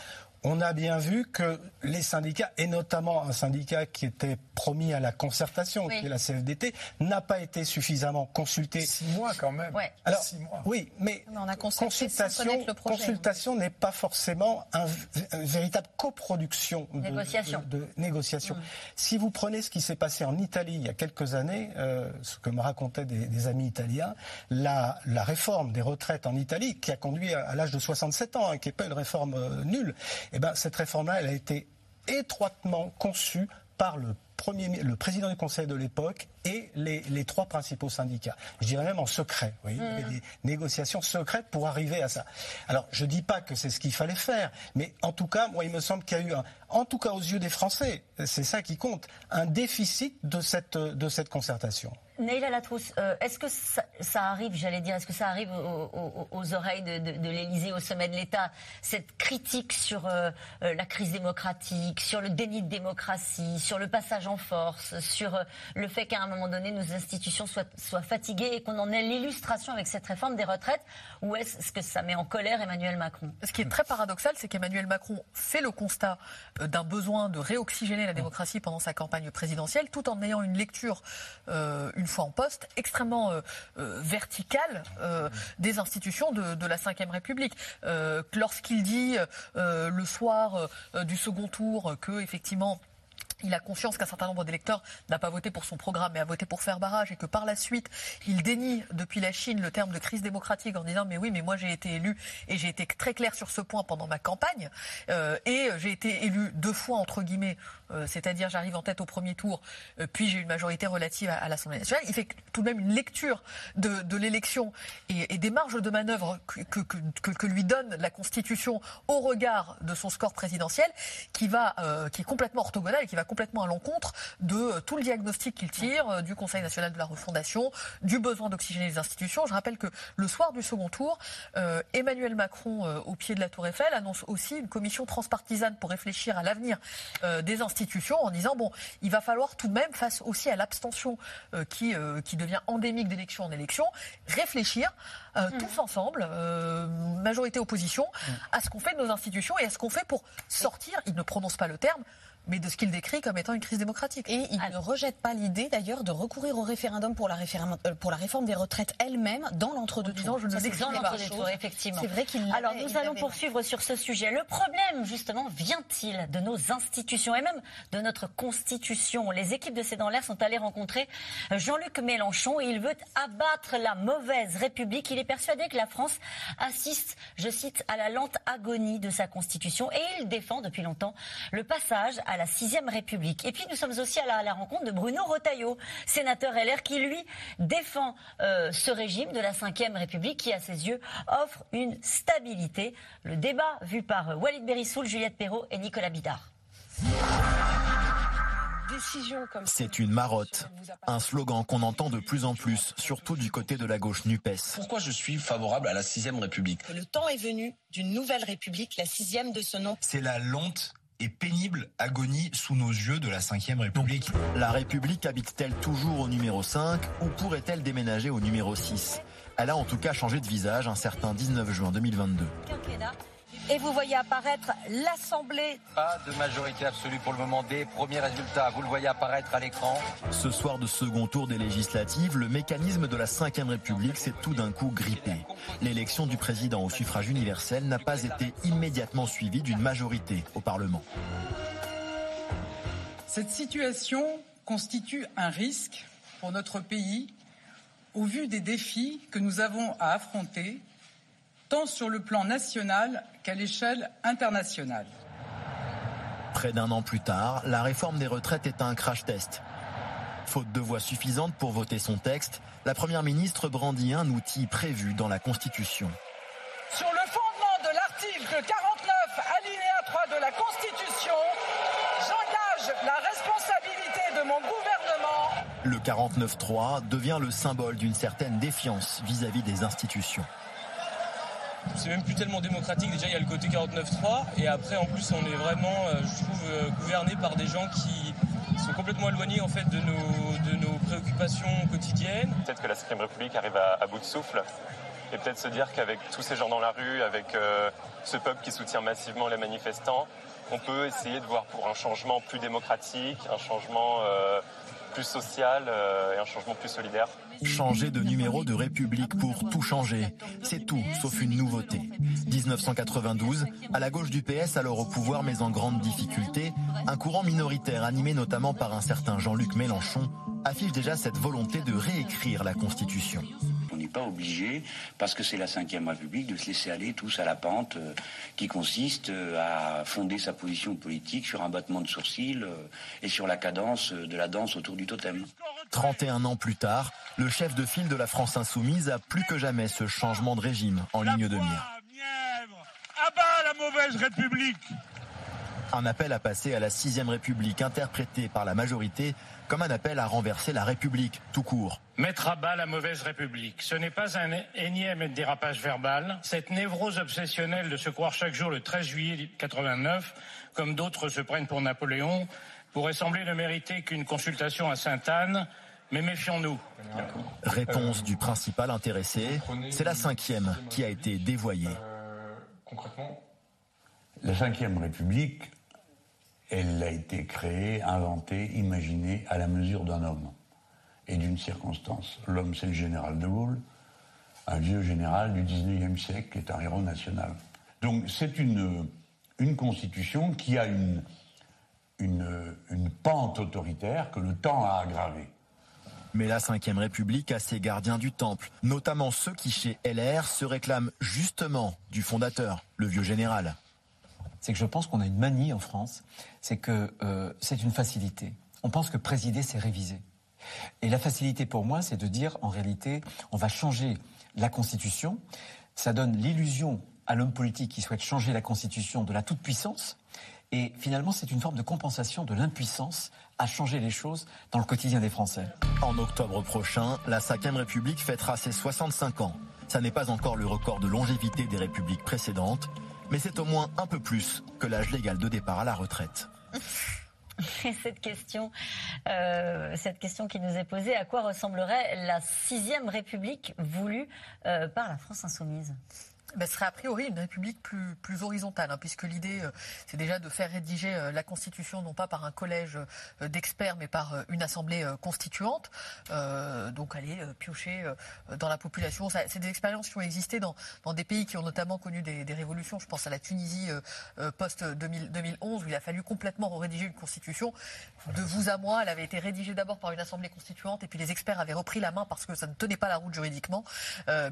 on a bien vu que les syndicats, et notamment un syndicat qui était promis à la concertation, qui est la CFDT, n'a pas été suffisamment consulté. 6 mois quand même. Ouais. Alors, 6 mois. Oui, mais consultation n'est pas forcément une véritable coproduction de négociation. Si vous prenez ce qui s'est passé en Italie il y a quelques années, ce que me racontaient des amis italiens, la réforme des retraites en Italie, qui a conduit à l'âge de 67 ans, hein, qui n'est pas une réforme nulle, eh bien, cette réforme-là, elle a été étroitement conçue par le président du Conseil de l'époque et les trois principaux syndicats. Je dirais même en secret. Oui. Il y avait des négociations secrètes pour arriver à ça. Alors, je ne dis pas que c'est ce qu'il fallait faire, mais en tout cas, moi, il me semble qu'il y a eu, en tout cas aux yeux des Français, c'est ça qui compte, un déficit de cette concertation. Neila Latrous, est-ce que ça arrive, j'allais dire, est-ce que ça arrive aux oreilles de l'Élysée, au sommet de l'État, cette critique sur la crise démocratique, sur le déni de démocratie, sur le passage en force, sur le fait qu'à un moment donné, nos institutions soient fatiguées et qu'on en ait l'illustration avec cette réforme des retraites, ou est-ce que ça met en colère Emmanuel Macron ? Ce qui est très paradoxal, c'est qu'Emmanuel Macron fait le constat d'un besoin de réoxygéner la démocratie pendant sa campagne présidentielle, tout en ayant une lecture, une fois en poste, extrêmement verticale des institutions de la 5ème République. Lorsqu'il dit le soir du second tour que, effectivement, il a conscience qu'un certain nombre d'électeurs n'a pas voté pour son programme, mais a voté pour faire barrage, et que par la suite, il dénie depuis la Chine le terme de crise démocratique en disant « mais oui, mais moi j'ai été élu et j'ai été très clair sur ce point pendant ma campagne et j'ai été élu 2 fois, entre guillemets, c'est-à-dire j'arrive en tête au premier tour, puis j'ai une majorité relative à l'Assemblée nationale ». Il fait tout de même une lecture de l'élection et des marges de manœuvre que lui donne la Constitution au regard de son score présidentiel qui est complètement orthogonal et qui va complètement à l'encontre de tout le diagnostic qu'il tire du Conseil national de la refondation, du besoin d'oxygéner les institutions. Je rappelle que le soir du second tour, Emmanuel Macron, au pied de la Tour Eiffel, annonce aussi une commission transpartisane pour réfléchir à l'avenir des institutions, en disant bon, il va falloir tout de même, face aussi à l'abstention qui devient endémique d'élection en élection, réfléchir tous ensemble, majorité opposition, à ce qu'on fait de nos institutions et à ce qu'on fait pour sortir, il ne prononce pas le terme, mais de ce qu'il décrit comme étant une crise démocratique. Et il ne rejette pas l'idée, d'ailleurs, de recourir au référendum pour la réforme des retraites elle-même dans l'entre-deux-tours. Effectivement. C'est vrai qu'il Alors, nous allons poursuivre sur ce sujet. Le problème, justement, vient-il de nos institutions et même de notre Constitution ? Les équipes de C'est dans l'air sont allées rencontrer Jean-Luc Mélenchon et il veut abattre la mauvaise République. Il est persuadé que la France assiste, je cite, à la lente agonie de sa Constitution et il défend depuis longtemps le passage à la 6ème République. Et puis nous sommes aussi à la rencontre de Bruno Retailleau, sénateur LR, qui lui défend ce régime de la 5ème République qui, à ses yeux, offre une stabilité. Le débat vu par Walid Berissoul, Juliette Perrault et Nicolas Bidard. C'est une marotte, un slogan qu'on entend de plus en plus, surtout du côté de la gauche Nupes. Pourquoi je suis favorable à la 6ème République ? Le temps est venu d'une nouvelle République, la 6ème de ce nom. C'est la lente et pénible agonie sous nos yeux de la 5ème République. La République habite-t-elle toujours au numéro 5 ou pourrait-elle déménager au numéro 6 ? Elle a en tout cas changé de visage un certain 19 juin 2022. Et vous voyez apparaître l'Assemblée. Pas de majorité absolue pour le moment des premiers résultats. Vous le voyez apparaître à l'écran. Ce soir de second tour des législatives, le mécanisme de la 5ème République s'est tout d'un coup grippé. L'élection du président au suffrage universel n'a pas été immédiatement suivie d'une majorité au Parlement. Cette situation constitue un risque pour notre pays au vu des défis que nous avons à affronter, tant sur le plan national qu'à l'échelle internationale. Près d'un an plus tard, la réforme des retraites est un crash test. Faute de voix suffisante pour voter son texte, la Première ministre brandit un outil prévu dans la Constitution. Sur le fondement de l'article 49, alinéa 3 de la Constitution, j'engage la responsabilité de mon gouvernement. Le 49.3 devient le symbole d'une certaine défiance vis-à-vis des institutions. C'est même plus tellement démocratique, déjà il y a le côté 49.3 et après en plus on est vraiment, je trouve, gouverné par des gens qui sont complètement éloignés en fait de nos préoccupations quotidiennes. Peut-être que la 5ème République arrive à bout de souffle et peut-être se dire qu'avec tous ces gens dans la rue, avec ce peuple qui soutient massivement les manifestants, on peut essayer de voir pour un changement plus démocratique, un changement plus social et un changement plus solidaire. Changer de numéro de République pour tout changer, c'est tout sauf une nouveauté. 1992, à la gauche du PS, alors au pouvoir mais en grande difficulté, un courant minoritaire animé notamment par un certain Jean-Luc Mélenchon affiche déjà cette volonté de réécrire la Constitution. On n'est pas obligé, parce que c'est la 5ème République, de se laisser aller tous à la pente qui consiste à fonder sa position politique sur un battement de sourcils et sur la cadence de la danse autour du totem. 31 ans plus tard, le chef de file de la France Insoumise a plus que jamais ce changement de régime en ligne de mire. À bas la mauvaise République! Un appel à passer à la 6ème République, interprété par la majorité comme un appel à renverser la République, tout court. Mettre à bas la mauvaise République, ce n'est pas un énième dérapage verbal. Cette névrose obsessionnelle de se croire chaque jour le 13 juillet 89, comme d'autres se prennent pour Napoléon, pourrait sembler ne mériter qu'une consultation à Sainte-Anne, mais méfions-nous. Réponse du principal intéressé, c'est la 5ème qui a été dévoyée. Concrètement, la 5ème République, elle a été créée, inventée, imaginée à la mesure d'un homme et d'une circonstance. L'homme, c'est le général de Gaulle, un vieux général du 19e siècle qui est un héros national. Donc c'est une constitution qui a une pente autoritaire que le temps a aggravée. Mais la 5ème République a ses gardiens du temple, notamment ceux qui, chez LR, se réclament justement du fondateur, le vieux général. C'est que je pense qu'on a une manie en France, c'est que c'est une facilité. On pense que présider, c'est réviser. Et la facilité pour moi, c'est de dire, en réalité, on va changer la Constitution. Ça donne l'illusion à l'homme politique qui souhaite changer la Constitution de la toute-puissance. Et finalement, c'est une forme de compensation de l'impuissance à changer les choses dans le quotidien des Français. En octobre prochain, la 5ème République fêtera ses 65 ans. Ça n'est pas encore le record de longévité des républiques précédentes, mais c'est au moins un peu plus que l'âge légal de départ à la retraite. Cette question qui nous est posée, à quoi ressemblerait la 6ème République voulue par la France Insoumise ? Ben, ce serait a priori une république plus horizontale, hein, puisque l'idée, c'est déjà de faire rédiger la Constitution, non pas par un collège d'experts, mais par une assemblée constituante. Donc aller piocher dans la population. Ça, c'est des expériences qui ont existé dans des pays qui ont notamment connu des révolutions. Je pense à la Tunisie post-2011, où il a fallu complètement rédiger une Constitution. De vous à moi, elle avait été rédigée d'abord par une assemblée constituante, et puis les experts avaient repris la main parce que ça ne tenait pas la route juridiquement.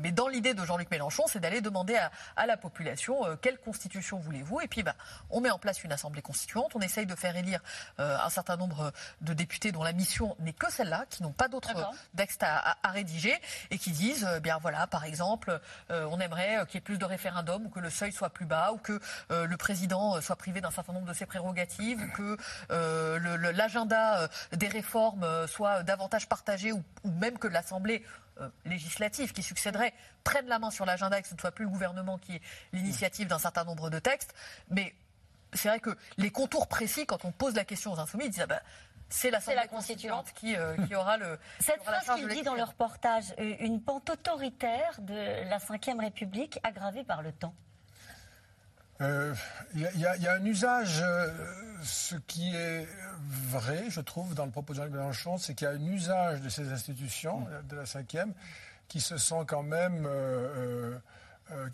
Mais dans l'idée de Jean-Luc Mélenchon, c'est d'aller demander à la population quelle constitution voulez-vous, et puis on met en place une assemblée constituante, on essaye de faire élire un certain nombre de députés dont la mission n'est que celle-là, qui n'ont pas d'autres textes à rédiger et qui disent bien voilà, par exemple on aimerait qu'il y ait plus de référendums, ou que le seuil soit plus bas, ou que le président soit privé d'un certain nombre de ses prérogatives, ou que l'agenda des réformes soit davantage partagé, ou même que l'assemblée législative qui succéderait prenne la main sur l'agenda et que ce ne soit plus le gouvernement qui ait l'initiative d'un certain nombre de textes. Mais c'est vrai que les contours précis, quand on pose la question aux insoumis, ils disent c'est la constituante qui aura le... Cette phrase qu'ils disent dans le reportage, une pente autoritaire de la 5ème République aggravée par le temps. Il y a un usage, ce qui est vrai, je trouve, dans le propos de Jean-Luc Mélenchon, c'est qu'il y a un usage de ces institutions, de la 5ème, qui se sont quand même...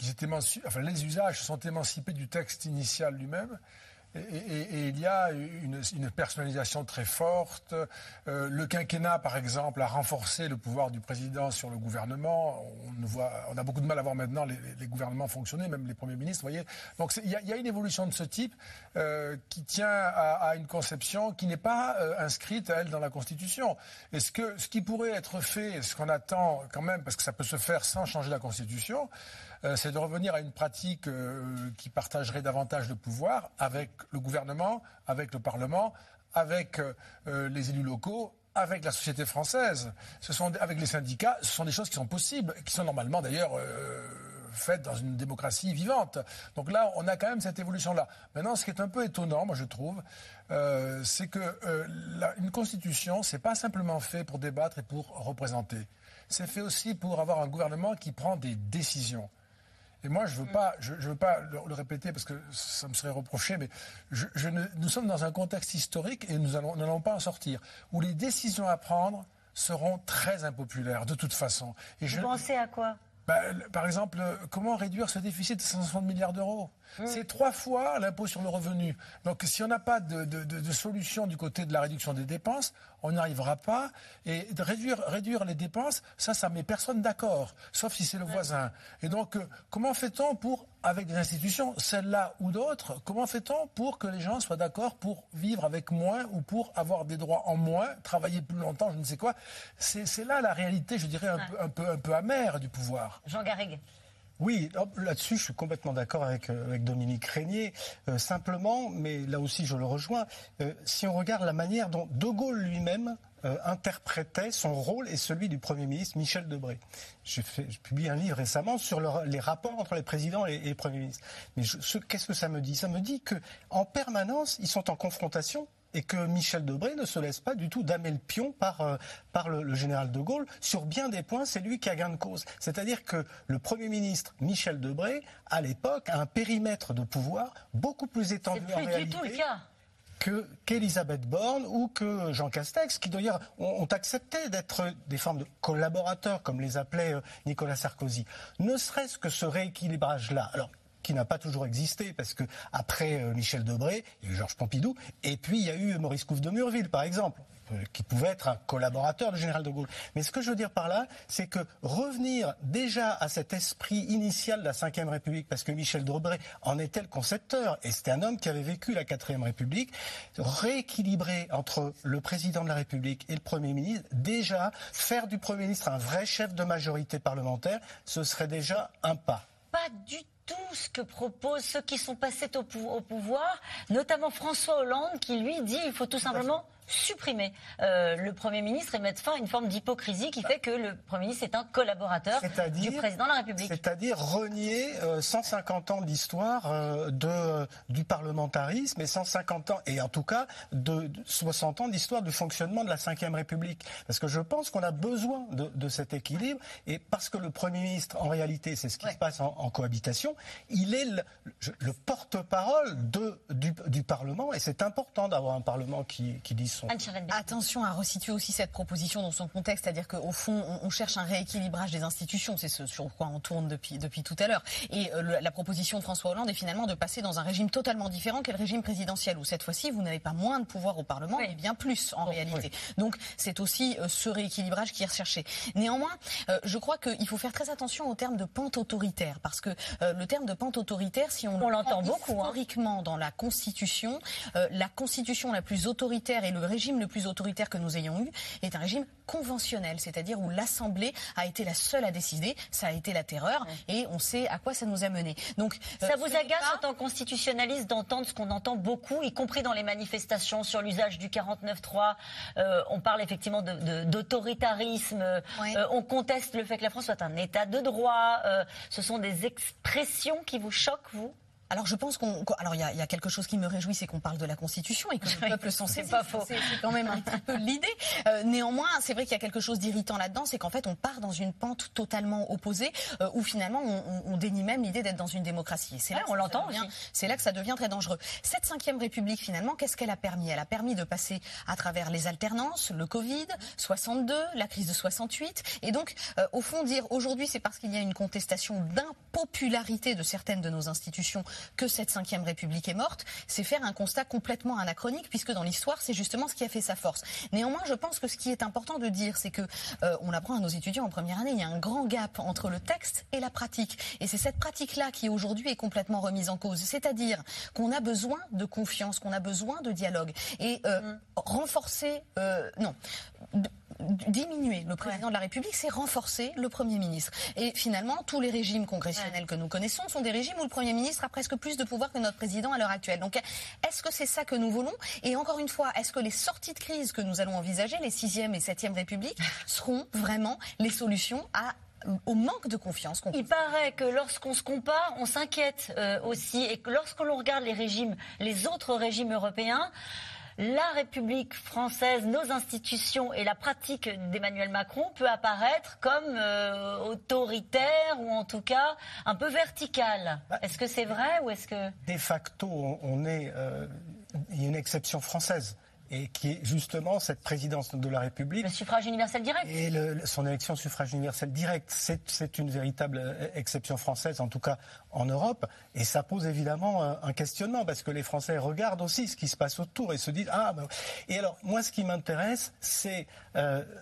les usages se sont émancipés du texte initial lui-même. Et il y a une personnalisation très forte. Le quinquennat, par exemple, a renforcé le pouvoir du président sur le gouvernement. On a beaucoup de mal à voir maintenant les gouvernements fonctionner, même les premiers ministres. Voyez. Donc il y a une évolution de ce type qui tient à une conception qui n'est pas inscrite, à elle, dans la Constitution. Et ce qui pourrait être fait, ce qu'on attend quand même, parce que ça peut se faire sans changer la Constitution, c'est de revenir à une pratique qui partagerait davantage le pouvoir avec le gouvernement, avec le Parlement, avec les élus locaux, avec la société française, avec les syndicats. Ce sont des choses qui sont possibles, qui sont normalement d'ailleurs faite dans une démocratie vivante. Donc là, on a quand même cette évolution-là. Maintenant, ce qui est un peu étonnant, moi je trouve, c'est que une constitution, c'est pas simplement fait pour débattre et pour représenter. C'est fait aussi pour avoir un gouvernement qui prend des décisions. Et moi, je veux pas le répéter parce que ça me serait reproché, mais nous sommes dans un contexte historique et nous n'allons pas en sortir, où les décisions à prendre seront très impopulaires, de toute façon. Et vous pensez à quoi ? Par exemple, comment réduire ce déficit de 560 milliards d'euros ? C'est 3 fois l'impôt sur le revenu. Donc si on n'a pas de solution du côté de la réduction des dépenses, on n'y arrivera pas. Et de réduire les dépenses, ça met personne d'accord, sauf si c'est le voisin. Et donc, comment fait-on pour, avec des institutions, celles-là ou d'autres, comment fait-on pour que les gens soient d'accord pour vivre avec moins ou pour avoir des droits en moins, travailler plus longtemps, je ne sais quoi ? C'est là la réalité, je dirais, un peu amère du pouvoir. Jean Garrigues. Oui, là-dessus, je suis complètement d'accord avec Dominique Reynier. Simplement, mais là aussi je le rejoins, si on regarde la manière dont De Gaulle lui-même interprétait son rôle et celui du Premier ministre Michel Debré. J'ai publié un livre récemment sur les rapports entre les présidents et les premiers ministres. Mais qu'est-ce que ça me dit ? Ça me dit qu'en permanence, ils sont en confrontation. Et que Michel Debré ne se laisse pas du tout damer le pion par le général de Gaulle. Sur bien des points, c'est lui qui a gain de cause. C'est-à-dire que le Premier ministre Michel Debré, à l'époque, a un périmètre de pouvoir beaucoup plus étendu en réalité. C'est plus du tout le cas. Qu'Elisabeth Borne ou que Jean Castex, qui d'ailleurs ont accepté d'être des formes de collaborateurs, comme les appelait Nicolas Sarkozy. Ne serait-ce que ce rééquilibrage-là. Alors, qui n'a pas toujours existé, parce que après Michel Debré, il y a eu Georges Pompidou, et puis il y a eu Maurice Couve de Murville, par exemple, qui pouvait être un collaborateur du général de Gaulle. Mais ce que je veux dire par là, c'est que revenir déjà à cet esprit initial de la 5ème République, parce que Michel Debré en était le concepteur, et c'était un homme qui avait vécu la 4ème République, rééquilibrer entre le président de la République et le Premier ministre, déjà faire du Premier ministre un vrai chef de majorité parlementaire, ce serait déjà un pas. Pas du tout ce que proposent ceux qui sont passés au pouvoir, notamment François Hollande, qui lui dit qu'il faut tout simplement supprimer le Premier ministre et mettre fin à une forme d'hypocrisie qui fait que le Premier ministre est un collaborateur du Président de la République. C'est-à-dire renier 150 ans d'histoire du parlementarisme et 150 ans, et en tout cas de 60 ans d'histoire du fonctionnement de la 5ème République. Parce que je pense qu'on a besoin de cet équilibre, et parce que le Premier ministre, en réalité, c'est ce qui se passe en cohabitation, il est le porte-parole du Parlement, et c'est important d'avoir un Parlement qui dit ça. Attention à resituer aussi cette proposition dans son contexte, c'est-à-dire qu'au fond, on cherche un rééquilibrage des institutions, c'est ce sur quoi on tourne depuis tout à l'heure. Et la proposition de François Hollande est finalement de passer dans un régime totalement différent qu'est le régime présidentiel, où cette fois-ci, vous n'avez pas moins de pouvoir au Parlement, mais bien plus en réalité. Oui. Donc, c'est aussi ce rééquilibrage qui est recherché. Néanmoins, je crois qu'il faut faire très attention au terme de pente autoritaire, parce que le terme de pente autoritaire, si on l'entend beaucoup, historiquement dans la Constitution, la Constitution la plus autoritaire et le régime le plus autoritaire que nous ayons eu est un régime conventionnel, c'est-à-dire où l'Assemblée a été la seule à décider, ça a été la terreur, et on sait à quoi ça nous a mené. Donc, ça vous agace en tant que constitutionnaliste d'entendre ce qu'on entend beaucoup, y compris dans les manifestations sur l'usage du 49.3, on parle effectivement d'autoritarisme, on conteste le fait que la France soit un état de droit, ce sont des expressions qui vous choquent, vous ? Alors je pense qu'il y a quelque chose qui me réjouit, c'est qu'on parle de la Constitution et que le peuple s'en saisit. C'est pas faux. C'est quand même un petit peu l'idée. Néanmoins, c'est vrai qu'il y a quelque chose d'irritant là-dedans, c'est qu'en fait on part dans une pente totalement opposée où finalement on dénie même l'idée d'être dans une démocratie. Et c'est là, on l'entend. C'est là que ça devient très dangereux. Cette 5ème République, finalement, qu'est-ce qu'elle a permis ? Elle a permis de passer à travers les alternances, le Covid, 62, la crise de 68, et donc au fond dire aujourd'hui c'est parce qu'il y a une contestation d'impopularité de certaines de nos institutions que cette 5ème République est morte, c'est faire un constat complètement anachronique, puisque dans l'histoire, c'est justement ce qui a fait sa force. Néanmoins, je pense que ce qui est important de dire, c'est que on apprend à nos étudiants en première année, il y a un grand gap entre le texte et la pratique. Et c'est cette pratique-là qui, aujourd'hui, est complètement remise en cause. C'est-à-dire qu'on a besoin de confiance, qu'on a besoin de dialogue. Et renforcer... diminuer le président de la République, c'est renforcer le Premier ministre. Et finalement, tous les régimes congressionnels que nous connaissons sont des régimes où le Premier ministre a presque plus de pouvoir que notre président à l'heure actuelle. Donc, est-ce que c'est ça que nous voulons ? Et encore une fois, est-ce que les sorties de crise que nous allons envisager, les 6e et 7e Républiques, seront vraiment les solutions à au manque de confiance qu'on... Il paraît que lorsqu'on se compare, on s'inquiète aussi, et que lorsque l'on regarde les régimes, les autres régimes européens, la République française, nos institutions et la pratique d'Emmanuel Macron peut apparaître comme autoritaire ou en tout cas un peu verticale. Bah, est-ce que c'est vrai ou est-ce que... De facto, il y a une exception française. Et qui est justement cette présidence de la République. Le suffrage universel direct. Et son élection au suffrage universel direct. C'est une véritable exception française, en tout cas en Europe. Et ça pose évidemment un questionnement, parce que les Français regardent aussi ce qui se passe autour et se disent... Ah, bah... Et alors, moi, ce qui m'intéresse, c'est...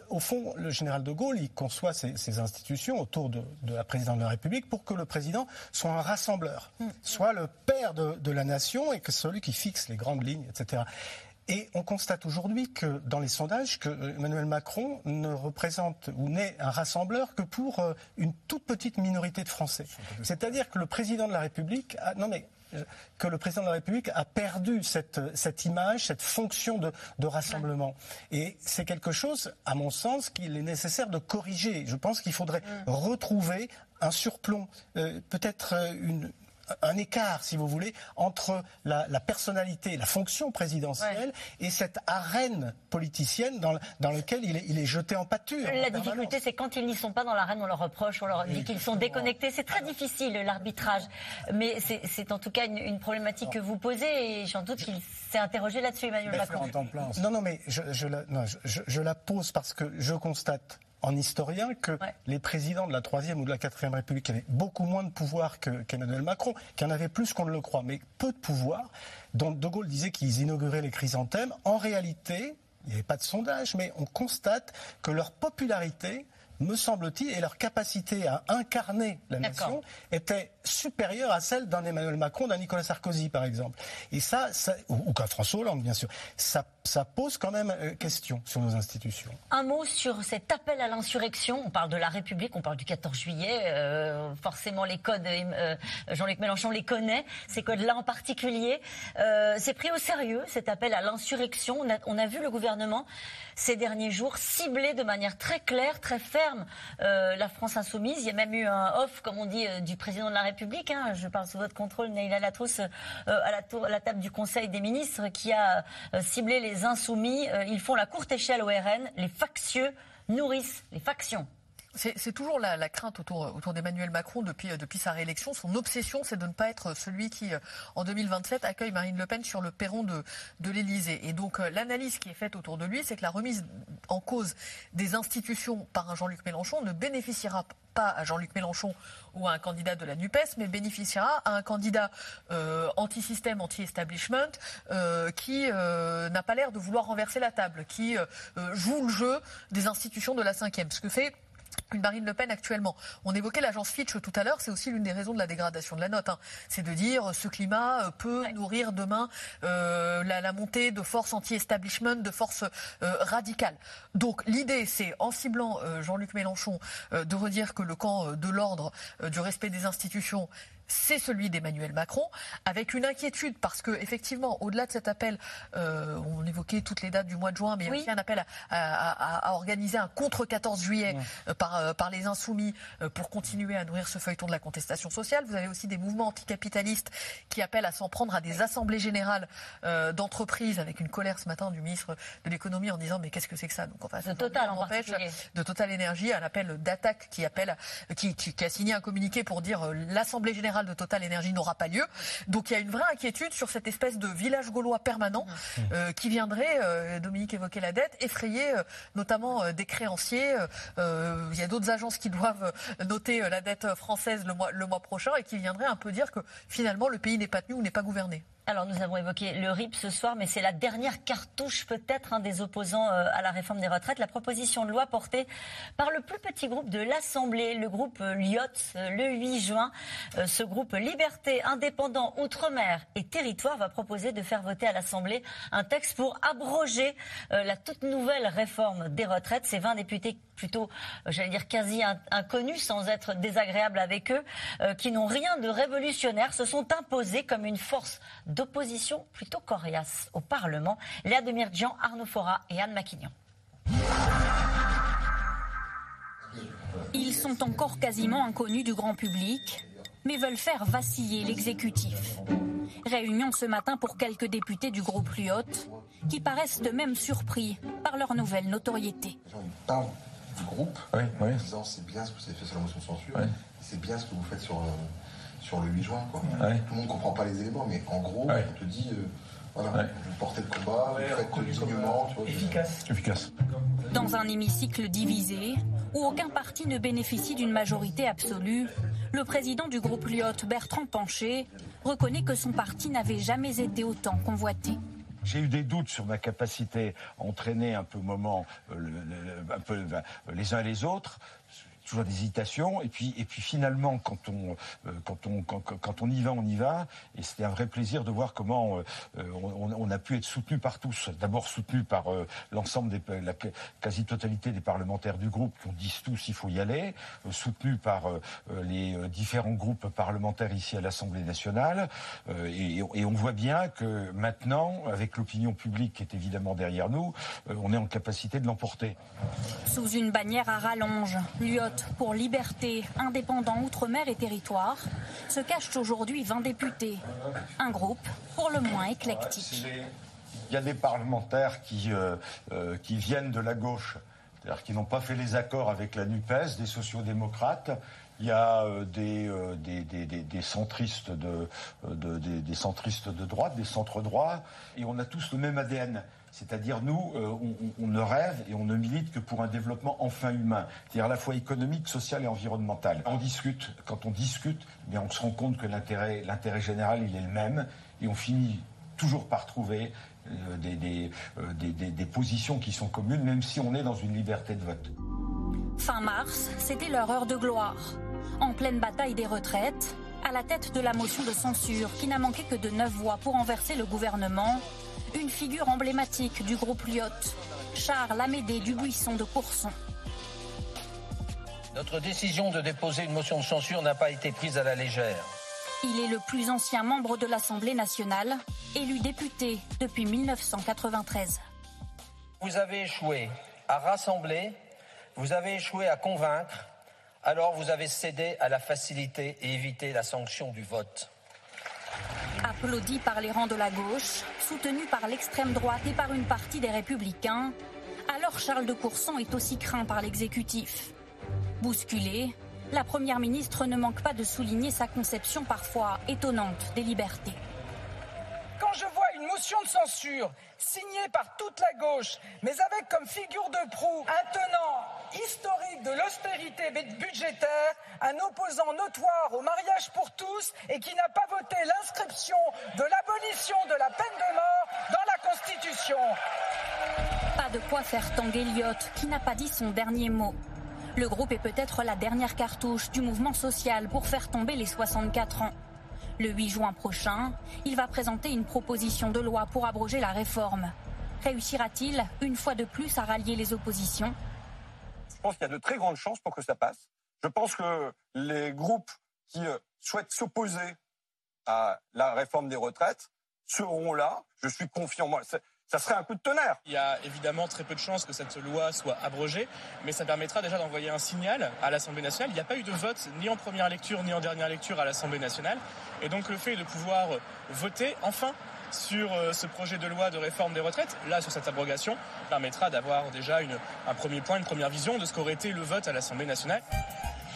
au fond, le général de Gaulle, il conçoit ces institutions autour de la présidence de la République pour que le président soit un rassembleur, soit le père de la nation et que celui qui fixe les grandes lignes, etc. Et on constate aujourd'hui que dans les sondages, que Emmanuel Macron ne représente ou n'est un rassembleur que pour une toute petite minorité de Français. C'est-à-dire que le président de la République a perdu cette image, cette fonction de rassemblement. Et c'est quelque chose, à mon sens, qu'il est nécessaire de corriger. Je pense qu'il faudrait retrouver un surplomb, peut-être un écart, si vous voulez, entre la personnalité, la fonction présidentielle et cette arène politicienne dans laquelle il est jeté en pâture. La difficulté, c'est quand ils n'y sont pas dans l'arène, on leur reproche, on leur dit qu'ils sont déconnectés. C'est très difficile, l'arbitrage. Mais c'est en tout cas une problématique que vous posez, et j'en doute qu'il s'est interrogé là-dessus, Emmanuel Macron. Je la pose parce que je constate... en historien, que les présidents de la 3e ou de la 4e République avaient beaucoup moins de pouvoir qu'Emmanuel Macron, qui en avait plus qu'on ne le croit, mais peu de pouvoir. Donc De Gaulle disait qu'ils inauguraient les chrysanthèmes. En réalité, il n'y avait pas de sondage, mais on constate que leur popularité, me semble-t-il, et leur capacité à incarner la nation était supérieure à celle d'un Emmanuel Macron, d'un Nicolas Sarkozy, par exemple. Et ou qu'un François Hollande, bien sûr. Ça pose quand même question sur nos institutions. Un mot sur cet appel à l'insurrection. On parle de la République, on parle du 14 juillet. Forcément, les codes, Jean-Luc Mélenchon les connaît, ces codes-là en particulier. C'est pris au sérieux, cet appel à l'insurrection. On a vu le gouvernement, ces derniers jours, cibler de manière très claire, très ferme la France insoumise. Il y a même eu un off, comme on dit, du président de la République. Hein. Je parle sous votre contrôle, Neila Latrous, à la table du Conseil des ministres, qui a ciblé les insoumis. Ils font la courte échelle au RN. Les factieux nourrissent les factions. C'est toujours la crainte autour d'Emmanuel Macron depuis sa réélection. Son obsession, c'est de ne pas être celui qui, en 2027, accueille Marine Le Pen sur le perron de l'Élysée. Et donc, l'analyse qui est faite autour de lui, c'est que la remise en cause des institutions par un Jean-Luc Mélenchon ne bénéficiera pas à Jean-Luc Mélenchon ou à un candidat de la Nupes, mais bénéficiera à un candidat anti-système, anti-establishment, qui n'a pas l'air de vouloir renverser la table, qui joue le jeu des institutions de la 5e. Ce que fait une Marine Le Pen actuellement. On évoquait l'agence Fitch tout à l'heure, c'est aussi l'une des raisons de la dégradation de la note. Hein. C'est de dire ce climat peut nourrir demain la montée de forces anti-establishment, de forces radicales. Donc l'idée, c'est, en ciblant Jean-Luc Mélenchon, de redire que le camp de l'ordre, du respect des institutions, c'est celui d'Emmanuel Macron, avec une inquiétude, parce que effectivement, au-delà de cet appel, on évoquait toutes les dates du mois de juin, mais il y a aussi un appel à organiser un contre-14 juillet par les insoumis pour continuer à nourrir ce feuilleton de la contestation sociale. Vous avez aussi des mouvements anticapitalistes qui appellent à s'en prendre à des assemblées générales d'entreprises, avec une colère ce matin du ministre de l'économie en disant mais qu'est-ce que c'est que ça ? Donc, enfin, de Total Énergie, à l'appel d'attaque qui a signé un communiqué pour dire l'assemblée générale de Total Énergie n'aura pas lieu. Donc il y a une vraie inquiétude sur cette espèce de village gaulois permanent qui viendrait, Dominique évoquait la dette, effrayer notamment des créanciers. Il y a d'autres agences qui doivent noter la dette française le mois prochain et qui viendraient un peu dire que finalement le pays n'est pas tenu ou n'est pas gouverné. Alors nous avons évoqué le RIP ce soir, mais c'est la dernière cartouche peut-être des opposants à la réforme des retraites. La proposition de loi portée par le plus petit groupe de l'Assemblée, le groupe Liot, le 8 juin. Ce groupe Liberté, Indépendants, Outre-mer et Territoires va proposer de faire voter à l'Assemblée un texte pour abroger la toute nouvelle réforme des retraites. Ces 20 députés plutôt, j'allais dire, quasi inconnus, sans être désagréable avec eux, qui n'ont rien de révolutionnaire, se sont imposés comme une force d'opposition plutôt coriace au Parlement. Léa Demirjian, Arnaud Fora et Anne Maquignon. Ils sont encore quasiment inconnus du grand public, mais veulent faire vaciller l'exécutif. Réunion ce matin pour quelques députés du groupe Liot, qui paraissent de même surpris par leur nouvelle notoriété. Les gens, ils parlent du groupe, en disant c'est bien ce que vous avez fait sur la motion de censure, c'est bien ce que vous faites sur le 8 juin. Quoi. Ouais. Tout le monde ne comprend pas les éléments, mais en gros, on te dit... Vous portez le combat, vous faites du cognement, efficace. Dans un hémicycle divisé, où aucun parti ne bénéficie d'une majorité absolue, le président du groupe Liot, Bertrand Pancher, reconnaît que son parti n'avait jamais été autant convoité. J'ai eu des doutes sur ma capacité à entraîner les uns les autres. Toujours des hésitations, et puis finalement, quand on y va, et c'était un vrai plaisir de voir comment on a pu être soutenu par tous. D'abord soutenu par l'ensemble la quasi-totalité des parlementaires du groupe qui ont dit tous il faut y aller, soutenu par les différents groupes parlementaires ici à l'Assemblée nationale, et on voit bien que maintenant, avec l'opinion publique qui est évidemment derrière nous, on est en capacité de l'emporter. Sous une bannière à rallonge, Liot pour liberté, indépendant outre-mer et territoire, se cachent aujourd'hui 20 députés. Un groupe pour le moins éclectique. Il y a des parlementaires qui viennent de la gauche, c'est-à-dire qui n'ont pas fait les accords avec la Nupes, des sociodémocrates. Il y a des centristes des centristes de droite, des centres-droits, et on a tous le même ADN. C'est-à-dire nous, on ne rêve et on ne milite que pour un développement enfin humain, c'est-à-dire à la fois économique, social et environnemental. Quand on discute, bien on se rend compte que l'intérêt général, il est le même, et on finit toujours par trouver des positions qui sont communes, même si on est dans une liberté de vote. Fin mars, c'était leur heure de gloire. En pleine bataille des retraites, à la tête de la motion de censure qui n'a manqué que de 9 voix pour renverser le gouvernement, une figure emblématique du groupe Liot, Charles Amédée du Buisson de Courson. Notre décision de déposer une motion de censure n'a pas été prise à la légère. Il est le plus ancien membre de l'Assemblée nationale, élu député depuis 1993. Vous avez échoué à rassembler, vous avez échoué à convaincre, alors vous avez cédé à la facilité et évité la sanction du vote. Applaudi par les rangs de la gauche, soutenu par l'extrême droite et par une partie des Républicains, alors Charles de Courson est aussi craint par l'exécutif. Bousculée, la Première ministre ne manque pas de souligner sa conception parfois étonnante des libertés. Quand je vois une motion de censure signée par toute la gauche, mais avec comme figure de proue un tenant historique de l'austérité budgétaire, un opposant notoire au mariage pour tous et qui n'a pas voté l'inscription de l'abolition de la peine de mort dans la Constitution. Pas de quoi faire tanguer Liot, qui n'a pas dit son dernier mot. Le groupe est peut-être la dernière cartouche du mouvement social pour faire tomber les 64 ans. Le 8 juin prochain, il va présenter une proposition de loi pour abroger la réforme. Réussira-t-il, une fois de plus, à rallier les oppositions ? Je pense qu'il y a de très grandes chances pour que ça passe. Je pense que les groupes qui souhaitent s'opposer à la réforme des retraites seront là. Je suis confiant. Moi, ça serait un coup de tonnerre. Il y a évidemment très peu de chances que cette loi soit abrogée, mais ça permettra déjà d'envoyer un signal à l'Assemblée nationale. Il n'y a pas eu de vote ni en première lecture ni en dernière lecture à l'Assemblée nationale. Et donc le fait de pouvoir voter enfin sur ce projet de loi de réforme des retraites, là sur cette abrogation, permettra d'avoir déjà un premier point, une première vision de ce qu'aurait été le vote à l'Assemblée nationale.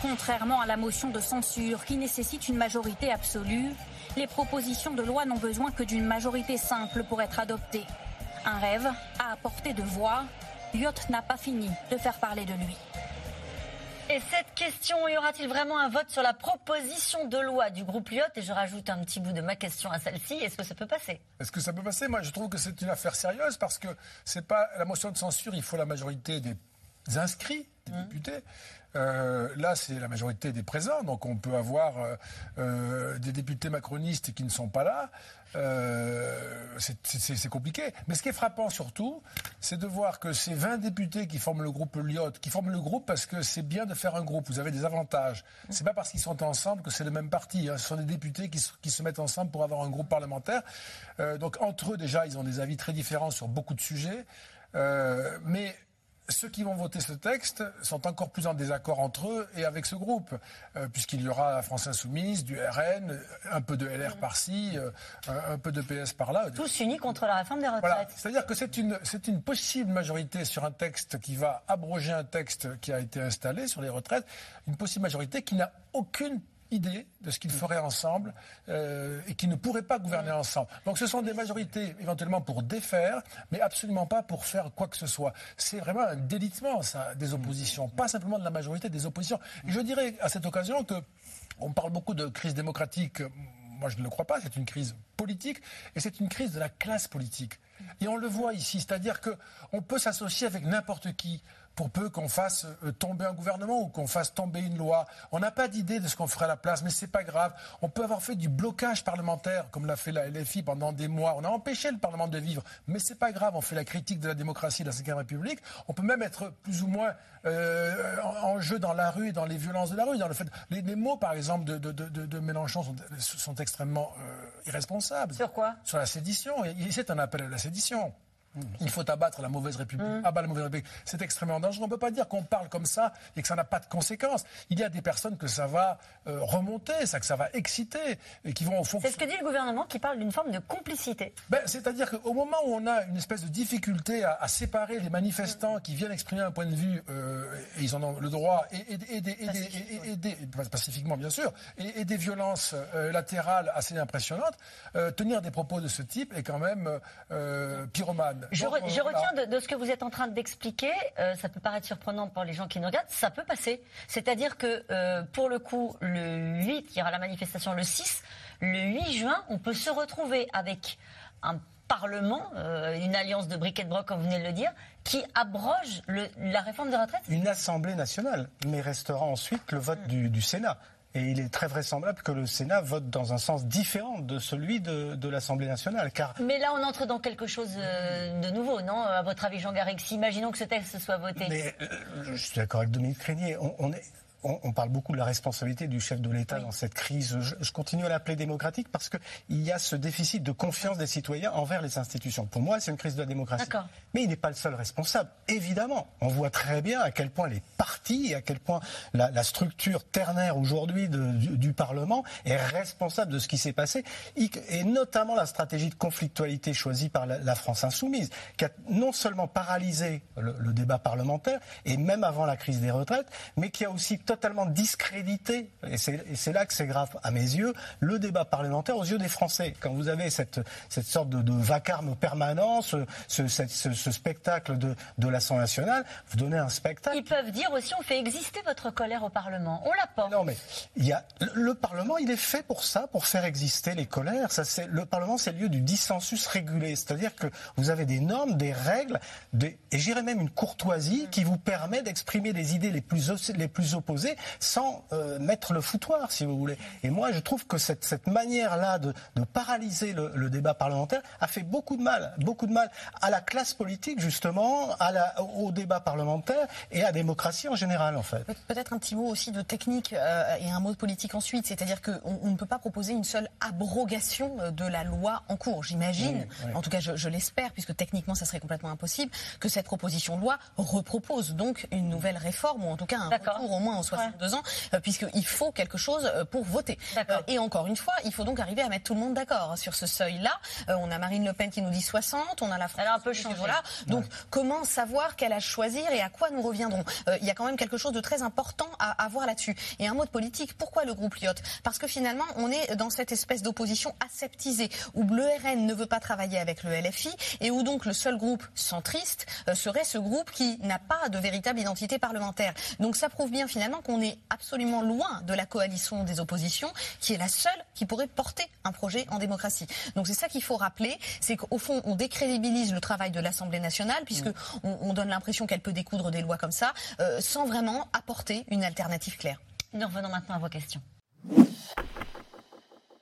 Contrairement à la motion de censure qui nécessite une majorité absolue, les propositions de loi n'ont besoin que d'une majorité simple pour être adoptées. Un rêve à apporter de voix, Liot n'a pas fini de faire parler de lui. Et cette question, y aura-t-il vraiment un vote sur la proposition de loi du groupe Liot ? Et je rajoute un petit bout de ma question à celle-ci. Est-ce que ça peut passer ? Est-ce que ça peut passer ? Moi, je trouve que c'est une affaire sérieuse parce que c'est pas la motion de censure, il faut la majorité des inscrits, des députés. Là, c'est la majorité des présents, donc on peut avoir des députés macronistes qui ne sont pas là. C'est compliqué. Mais ce qui est frappant surtout, c'est de voir que ces 20 députés qui forment le groupe Liot, qui forment le groupe parce que c'est bien de faire un groupe, vous avez des avantages. C'est pas parce qu'ils sont ensemble que c'est le même parti. Hein. Ce sont des députés qui se mettent ensemble pour avoir un groupe parlementaire. Donc entre eux, déjà, ils ont des avis très différents sur beaucoup de sujets. Mais ceux qui vont voter ce texte sont encore plus en désaccord entre eux et avec ce groupe, puisqu'il y aura la France Insoumise, du RN, un peu de LR par-ci, un peu de PS par-là. Tous unis contre la réforme des retraites. Voilà. C'est-à-dire que c'est une possible majorité sur un texte qui va abroger un texte qui a été installé sur les retraites, une possible majorité qui n'a aucune idée de ce qu'ils feraient ensemble et qui ne pourraient pas gouverner ensemble. Donc ce sont des majorités éventuellement pour défaire, mais absolument pas pour faire quoi que ce soit. C'est vraiment un délitement, ça, des oppositions, pas simplement de la majorité, des oppositions. Et je dirais à cette occasion que on parle beaucoup de crise démocratique. Moi, je ne le crois pas. C'est une crise politique et c'est une crise de la classe politique. Et on le voit ici, c'est-à-dire qu'on peut s'associer avec n'importe qui pour peu qu'on fasse tomber un gouvernement ou qu'on fasse tomber une loi. On n'a pas d'idée de ce qu'on ferait à la place, mais c'est pas grave. On peut avoir fait du blocage parlementaire, comme l'a fait la LFI pendant des mois. On a empêché le Parlement de vivre, mais c'est pas grave. On fait la critique de la démocratie, de la 5ème République. On peut même être plus ou moins en jeu dans la rue et dans les violences de la rue. Dans le fait, les mots, par exemple, de Mélenchon sont extrêmement irresponsables. Sur quoi ? Sur la sédition. C'est un appel à la sédition. Il faut abattre la mauvaise République. Abattre la mauvaise République, c'est extrêmement dangereux. On ne peut pas dire qu'on parle comme ça et que ça n'a pas de conséquences. Il y a des personnes que ça va remonter, ça, que ça va exciter et qui vont au fond. C'est ce que dit le gouvernement, qui parle d'une forme de complicité. C'est-à-dire qu'au moment où on a une espèce de difficulté à séparer les manifestants qui viennent exprimer un point de vue, et ils en ont le droit, pacifiquement bien sûr, et des violences latérales assez impressionnantes, tenir des propos de ce type est quand même pyromane. Je retiens de ce que vous êtes en train d'expliquer, ça peut paraître surprenant pour les gens qui nous regardent, ça peut passer. C'est-à-dire que pour le coup, le 8, il y aura la manifestation le 6, le 8 juin, on peut se retrouver avec un Parlement, une alliance de bric et de broc, comme vous venez de le dire, qui abroge la réforme des retraites. Une assemblée nationale, mais restera ensuite le vote du Sénat. Et il est très vraisemblable que le Sénat vote dans un sens différent de celui de l'Assemblée nationale. Car... Mais là, on entre dans quelque chose de nouveau, non ? À votre avis, Jean Garrigues, imaginons que ce texte soit voté. Mais je suis d'accord avec Dominique Reynier. On parle beaucoup de la responsabilité du chef de l'État dans cette crise. Je continue à l'appeler démocratique parce qu'il y a ce déficit de confiance des citoyens envers les institutions. Pour moi, c'est une crise de la démocratie. D'accord. Mais il n'est pas le seul responsable. Évidemment, on voit très bien à quel point les partis et à quel point la structure ternaire aujourd'hui du Parlement est responsable de ce qui s'est passé, et notamment la stratégie de conflictualité choisie par la France Insoumise, qui a non seulement paralysé le débat parlementaire, et même avant la crise des retraites, mais qui a aussi totalement discrédité, et c'est là que c'est grave à mes yeux, le débat parlementaire aux yeux des Français. Quand vous avez cette sorte de vacarme permanent, ce spectacle de l'Assemblée nationale, vous donnez un spectacle... Ils peuvent dire aussi, on fait exister votre colère au Parlement, on la porte. Non mais, le Parlement, il est fait pour ça, pour faire exister les colères. Le Parlement, c'est le lieu du dissensus régulé, c'est-à-dire que vous avez des normes, des règles, et j'irais même une courtoisie qui vous permet d'exprimer les idées les plus opposées, sans mettre le foutoir, si vous voulez. Et moi, je trouve que cette manière-là de paralyser le débat parlementaire a fait beaucoup de mal à la classe politique, justement, au débat parlementaire et à la démocratie en général, en fait. Peut-être un petit mot aussi de technique et un mot de politique ensuite, c'est-à-dire qu'on ne peut pas proposer une seule abrogation de la loi en cours. J'imagine, en tout cas je l'espère, puisque techniquement ça serait complètement impossible, que cette proposition de loi repropose donc une nouvelle réforme, ou en tout cas un retour au moins en 62 ans, puisqu'il faut quelque chose pour voter. Et encore une fois, il faut donc arriver à mettre tout le monde d'accord sur ce seuil-là. On a Marine Le Pen qui nous dit 60, on a la France. Elle a un peu changé. Voilà. Donc, comment savoir quelle à choisir et à quoi nous reviendrons ? Il y a quand même quelque chose de très important à voir là-dessus. Et un mot de politique, pourquoi le groupe Liot ? Parce que finalement, on est dans cette espèce d'opposition aseptisée, où le RN ne veut pas travailler avec le LFI, et où donc le seul groupe centriste serait ce groupe qui n'a pas de véritable identité parlementaire. Donc, ça prouve bien finalement qu'on est absolument loin de la coalition des oppositions, qui est la seule qui pourrait porter un projet en démocratie. Donc c'est ça qu'il faut rappeler, c'est qu'au fond on décrédibilise le travail de l'Assemblée nationale, puisque on donne l'impression qu'elle peut découdre des lois comme ça, sans vraiment apporter une alternative claire. Nous revenons maintenant à vos questions.